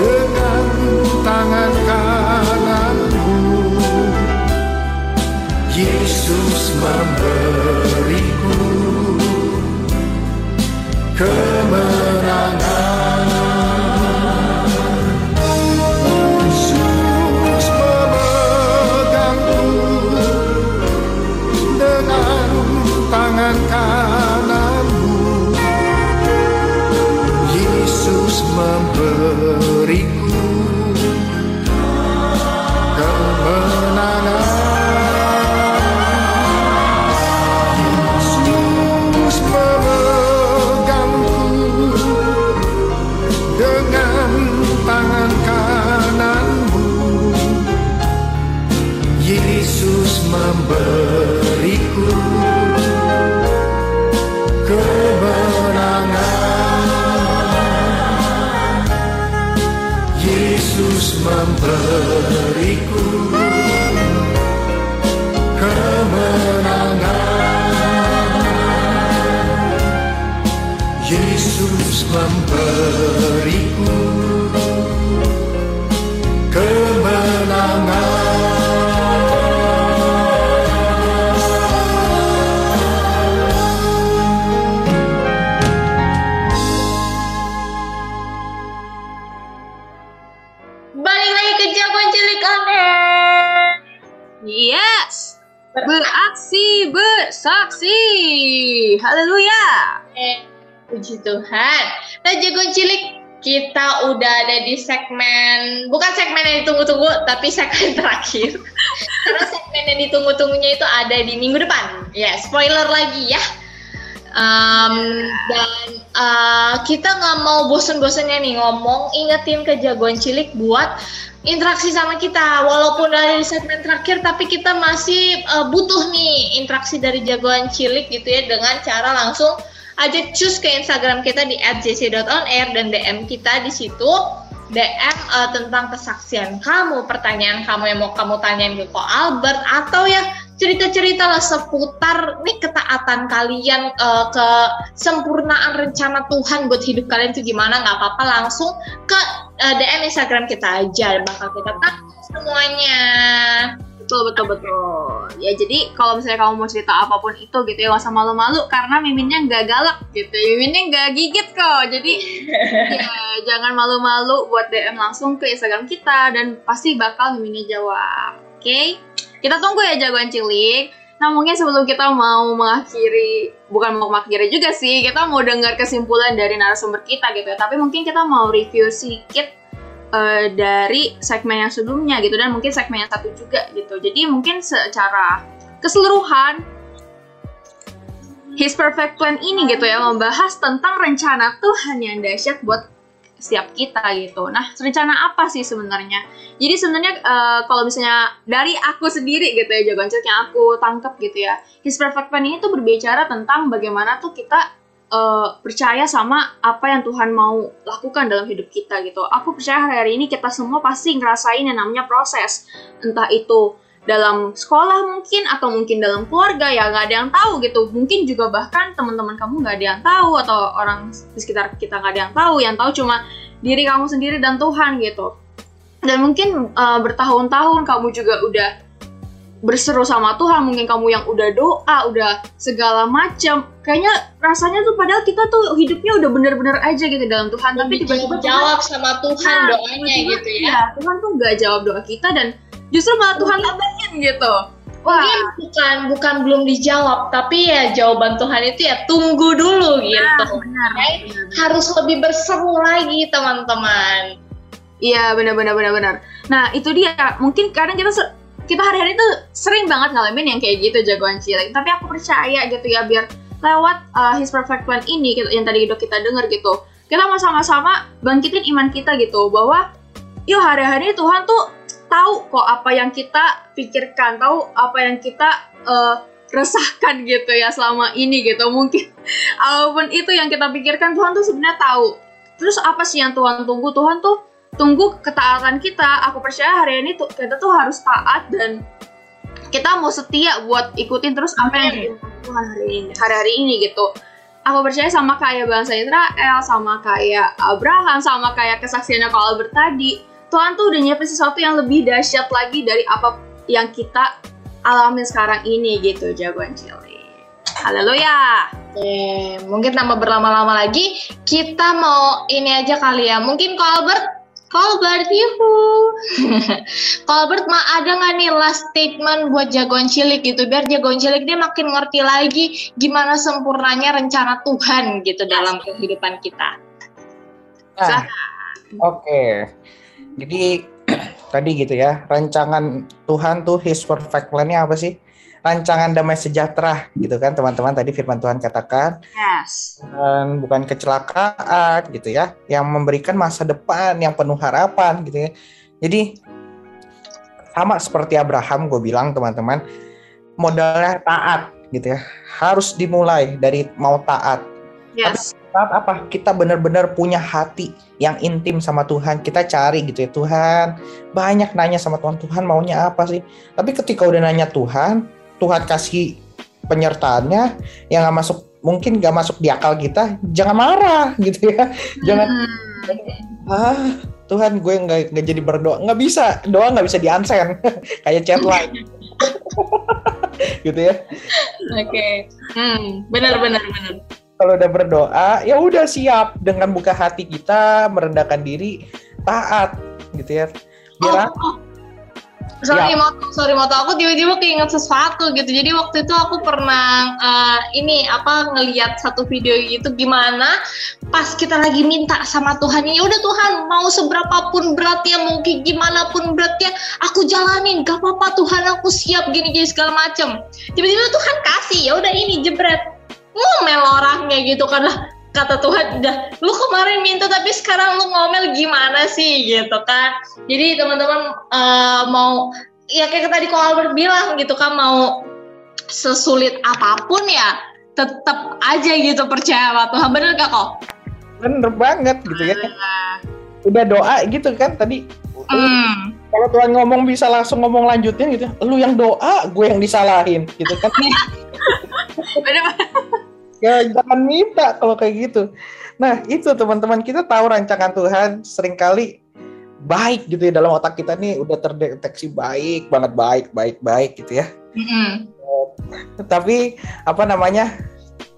dengan tangan kananmu. Yesus memberiku kemenangan. Yesus memegangku dengan tangan kananmu. Yesus memberiku kemenangan. Memberiku kemenangan. Yesus memberiku kemenangan. Yesus memberiku kemenangan. Beraksi, bersaksi. Haleluya. Puji Tuhan. Nah, jagoan cilik, kita udah ada di segmen, bukan segmen yang ditunggu-tunggu, tapi segmen terakhir. Karena segmen yang ditunggu-tunggunya itu ada di minggu depan. Ya, spoiler lagi ya. Dan kita nggak mau bosen-bosennya nih ngomong, ingetin ke jagoan cilik buat interaksi sama kita. Walaupun ada di segmen terakhir, tapi kita masih butuh nih interaksi dari jagoan cilik gitu ya, dengan cara langsung aja cus ke Instagram kita di @jc.onair dan DM kita di situ. DM tentang kesaksian kamu, pertanyaan kamu yang mau kamu tanyain ke Ko Albert, atau ya cerita-cerita lah seputar nih ketaatan kalian, kesempurnaan rencana Tuhan buat hidup kalian itu gimana. Gak apa-apa, langsung ke DM Instagram kita aja, bakal kita tanya semuanya. Betul. Ya jadi kalau misalnya kamu mau cerita apapun itu gitu ya, gak usah malu-malu karena miminnya gak galak gitu. Miminnya gak gigit kok. Jadi ya jangan malu-malu buat DM langsung ke Instagram kita dan pasti bakal miminnya jawab. Oke? Okay? Kita tunggu ya jagoan cilik. Nah mungkin sebelum kita mau mengakhiri, bukan mau mengakhiri juga sih, kita mau dengar kesimpulan dari narasumber kita gitu ya. Tapi mungkin kita mau review sedikit dari segmen yang sebelumnya gitu, dan mungkin segmen yang satu juga gitu. Jadi mungkin secara keseluruhan His Perfect Plan ini gitu ya, membahas tentang rencana Tuhan yang dahsyat buat setiap kita gitu. Nah, rencana apa sih sebenarnya? Jadi sebenarnya kalau misalnya dari aku sendiri gitu ya, jagoan cilik yang aku tangkap gitu ya, His Perfect Plan ini tuh berbicara tentang bagaimana tuh kita percaya sama apa yang Tuhan mau lakukan dalam hidup kita gitu. Aku percaya hari-hari ini kita semua pasti ngerasain yang namanya proses, entah itu dalam sekolah mungkin, atau mungkin dalam keluarga ya gak ada yang tahu gitu. Mungkin juga bahkan teman-teman kamu gak ada yang tahu, atau orang di sekitar kita gak ada yang tahu. Yang tahu cuma diri kamu sendiri dan Tuhan gitu. Dan mungkin bertahun-tahun kamu juga udah berseru sama Tuhan. Mungkin kamu yang udah doa, udah segala macam. Kayaknya rasanya tuh padahal kita tuh hidupnya udah bener-bener aja gitu dalam Tuhan. Tapi tiba-tiba jawab sama Tuhan doanya gitu ya. Tuhan tuh gak jawab doa kita dan justru malah Tuhan tambahin gitu. Wah. Mungkin bukan belum dijawab, tapi ya jawaban Tuhan itu ya tunggu dulu gitu. Benar. Harus lebih berseru lagi teman-teman. Iya benar. Nah itu dia. Mungkin kadang kita hari-hari itu sering banget ngalamin yang kayak gitu jagoan cilik. Tapi aku percaya gitu ya, biar lewat His Perfect Plan ini yang tadi kita dengar gitu, kita mau sama-sama bangkitin iman kita gitu, bahwa yuk hari-hari Tuhan tuh tahu kok apa yang kita pikirkan, tahu apa yang kita resahkan gitu ya selama ini gitu. Mungkin apapun itu yang kita pikirkan, Tuhan tuh sebenarnya tahu. Terus apa sih yang Tuhan tunggu? Tuhan tuh tunggu ketaatan kita. Aku percaya hari ini kita tuh harus taat dan kita mau setia buat ikutin terus apa yang Tuhan hari ini gitu. Aku percaya sama kayak bangsa Israel, sama kayak Abraham, sama kayak kesaksiannya kalau Albert tadi, Tuhan tuh udah nyiapin sesuatu yang lebih dahsyat lagi dari apa yang kita alami sekarang ini gitu, jagoan cilik. Haleluya. Mungkin tambah berlama-lama lagi, kita mau ini aja kali ya. Mungkin Colbert yuhu. Colbert ada nggak nih last statement buat jagoan cilik gitu, biar jagoan cilik dia makin ngerti lagi gimana sempurnanya rencana Tuhan gitu dalam kehidupan kita. Oke. Jadi tadi gitu ya, rancangan Tuhan tuh His Perfect Plan-nya apa sih? Rancangan damai sejahtera gitu kan teman-teman, tadi firman Tuhan katakan. Yes. Dan bukan kecelakaan gitu ya, yang memberikan masa depan yang penuh harapan gitu ya. Jadi sama seperti Abraham gue bilang teman-teman, modalnya taat gitu ya. Harus dimulai dari mau taat. Yes. Tapi saat apa kita benar-benar punya hati yang intim sama Tuhan, kita cari gitu ya Tuhan, banyak nanya sama Tuhan, Tuhan maunya apa sih? Tapi ketika udah nanya Tuhan kasih penyertaannya yang nggak masuk, mungkin nggak masuk di akal kita, jangan marah gitu ya, jangan Tuhan gue nggak jadi berdoa, nggak bisa doa, nggak bisa di-unsend kayak chatline gitu ya. Benar. Kalau udah berdoa, ya udah siap dengan buka hati kita, merendahkan diri, taat, gitu ya. Biar Sorry, aku tiba-tiba keinget sesuatu gitu. Jadi waktu itu aku pernah ngelihat satu video gitu, gimana pas kita lagi minta sama Tuhan, ya udah Tuhan mau seberapapun beratnya, mau gimana pun beratnya, aku jalanin, gak apa-apa Tuhan, aku siap gini segala macem. Tiba-tiba Tuhan kasih, ya udah ini jebret. Ngomel orangnya gitu kan lah, kata Tuhan, lu kemarin minta tapi sekarang lu ngomel gimana sih gitu kan. Jadi teman-teman mau ya kayak tadi kalau Albert bilang gitu kan, mau sesulit apapun ya tetap aja gitu percaya sama Tuhan, bener gak kok? Bener banget gitu ya, udah doa gitu kan tadi. Kalau Tuhan ngomong bisa langsung ngomong lanjutin gitu, lu yang doa gue yang disalahin gitu kan. Ya jangan minta kalau kayak gitu. Nah itu teman-teman, kita tahu rancangan Tuhan, seringkali baik gitu ya, dalam otak kita nih udah terdeteksi baik banget, baik gitu ya. Tapi apa namanya,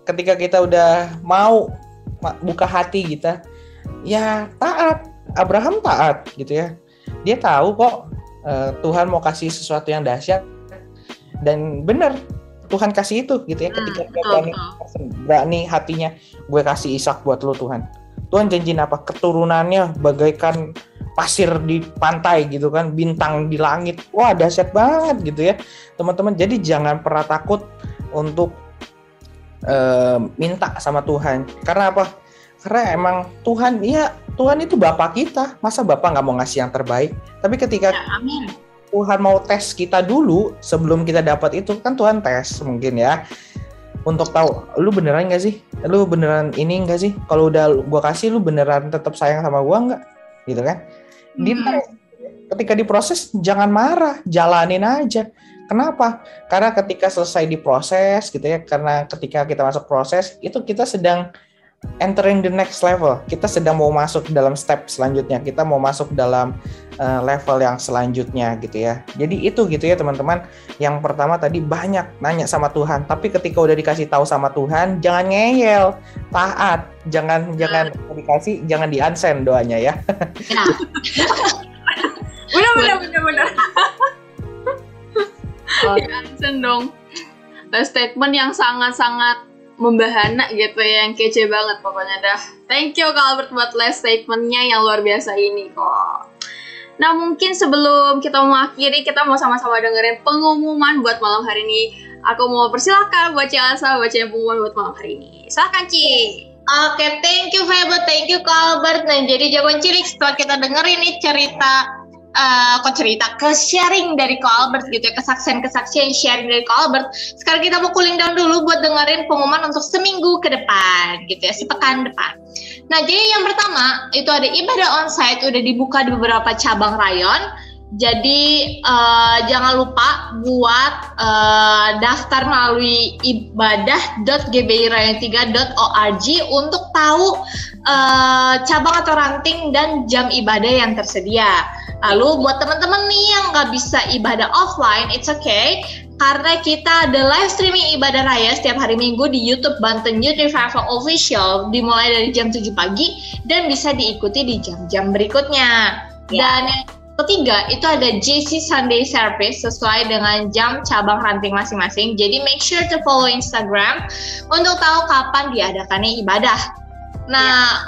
ketika kita udah mau buka hati kita, ya taat. Abraham taat gitu ya. Dia tahu kok Tuhan mau kasih sesuatu yang dahsyat, dan benar Tuhan kasih itu gitu ya. Ketika dia berani hatinya, gue kasih Ishak buat lo Tuhan. Tuhan janjiin apa? Keturunannya bagaikan pasir di pantai gitu kan, bintang di langit. Wah, dahsyat banget gitu ya, teman-teman. Jadi jangan pernah takut untuk minta sama Tuhan. Karena apa? Karena emang Tuhan, ya Tuhan itu Bapa kita. Masa Bapa nggak mau ngasih yang terbaik? Tapi ketika Tuhan mau tes kita dulu sebelum kita dapat itu, kan Tuhan tes mungkin ya, untuk tahu lu beneran nggak sih, lu beneran ini nggak sih? Kalau udah gua kasih, lu beneran tetap sayang sama gua nggak? Gitu kan? Dites. Ketika diproses jangan marah, jalanin aja. Kenapa? Karena ketika selesai diproses gitu ya, karena ketika kita masuk proses itu kita sedang entering the next level. Kita sedang mau masuk dalam step selanjutnya. Kita mau masuk dalam level yang selanjutnya gitu ya. Jadi itu gitu ya teman-teman. Yang pertama tadi banyak nanya sama Tuhan. Tapi ketika udah dikasih tahu sama Tuhan, jangan ngeyel, taat. Jangan dikasih, jangan di-unsend doanya ya. Benar. Di-unsend dong. Statement yang sangat-sangat membahana gitu ya, yang kece banget pokoknya dah. Thank you Kak Albert buat last statementnya yang luar biasa ini kok. Nah mungkin sebelum kita mengakhiri, kita mau sama-sama dengerin pengumuman buat malam hari ini. Aku mau persilakan buat Ci Elsa bacain pengumuman buat malam hari ini. Silakan Ci. Oke, thank you Febo, thank you Kak Albert. Nah jadi jagoan cilik, setelah kita dengerin nih cerita ke-sharing dari Kak Albert gitu ya, kesaksian sharing dari Kak Albert. Sekarang kita mau cooling down dulu buat dengerin pengumuman untuk seminggu ke depan gitu ya, sepekan depan. Nah jadi yang pertama itu ada ibadah onsite, udah dibuka di beberapa cabang rayon. Jadi jangan lupa buat daftar melalui ibadah.gbi rayon3.org untuk tahu cabang atau ranting dan jam ibadah yang tersedia. Lalu buat teman-teman nih yang nggak bisa ibadah offline, it's okay. Karena kita ada live streaming ibadah raya setiap hari Minggu di YouTube Banten Youth Revival Official dimulai dari jam 7 pagi dan bisa diikuti di jam-jam berikutnya. Dan ketiga, itu ada JC Sunday Service sesuai dengan jam cabang ranting masing-masing. Jadi make sure to follow Instagram untuk tahu kapan diadakannya ibadah. Nah,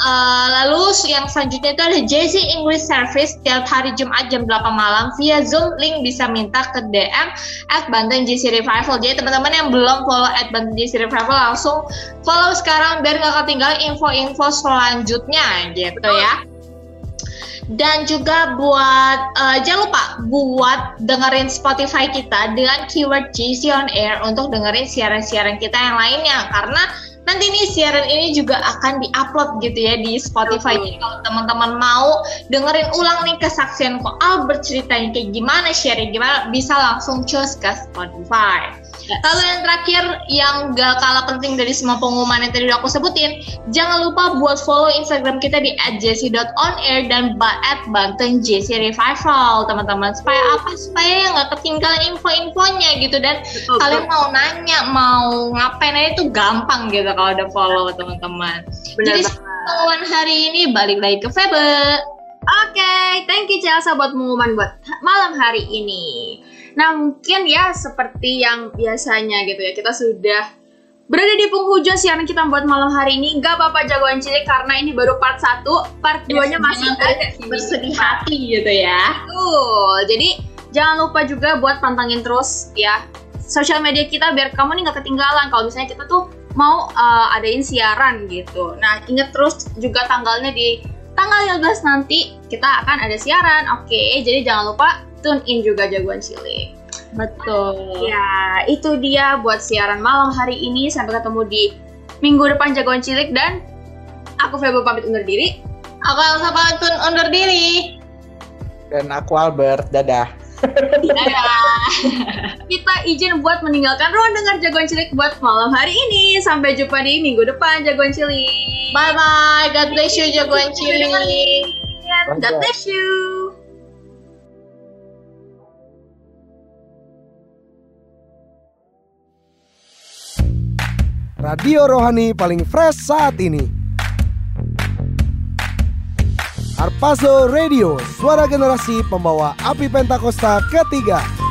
lalu yang selanjutnya itu ada JC English Service setiap hari Jumat jam 8 malam via Zoom. Link bisa minta ke DM @BantenJCRevival. Jadi teman-teman yang belum follow @BantenJCRevival langsung follow sekarang biar gak ketinggalan info-info selanjutnya gitu ya. Dan juga buat jangan lupa buat dengerin Spotify kita dengan keyword JC on Air untuk dengerin siaran-siaran kita yang lainnya, karena nanti nih siaran ini juga akan diupload gitu ya di Spotify. Jadi kalau teman-teman mau dengerin ulang nih kesaksian Ko Albert, ceritanya kayak gimana, sharing gimana, bisa langsung cus ke Spotify. Lalu yang terakhir yang gak kalah penting dari semua pengumuman yang tadi udah aku sebutin, jangan lupa buat follow Instagram kita di @jc.onair dan @bantenjcrevival teman-teman, supaya apa, supaya yang gak ketinggalan info-infonya gitu, dan kalian mau nanya mau ngapain aja itu gampang gitu kalau udah follow teman-teman. Jadi pengumuman hari ini balik lagi ke Febe. Oke, thank you Chelsea buat pengumuman buat malam hari ini. Nah mungkin ya seperti yang biasanya gitu ya, kita sudah berada di penghujung siaran kita buat malam hari ini. Gak apa-apa jagoan cilik, karena ini baru part 1, part 2 nya masih ada bersedih hati gitu ya. Betul, jadi jangan lupa juga buat pantengin terus ya sosial media kita biar kamu nih gak ketinggalan kalau misalnya kita tuh mau adain siaran gitu. Nah ingat terus juga tanggalnya, di tanggal 13 nanti kita akan ada siaran. Oke, jadi jangan lupa tune in juga jagoan cilik. Betul. Ya, itu dia buat siaran malam hari ini. Sampai ketemu di minggu depan jagoan cilik, dan aku Febo pamit undur diri. Aku Elsa pamit undur diri. Dan aku Albert, dadah. Dadah. Kita izin buat meninggalkan ruang dengar jagoan cilik buat malam hari ini. Sampai jumpa di minggu depan jagoan cilik. Bye bye. God bless you jagoan cilik. Bye. God bless you. Radio Rohani paling fresh saat ini. Harpazo Radio, suara generasi pembawa api Pentakosta ketiga.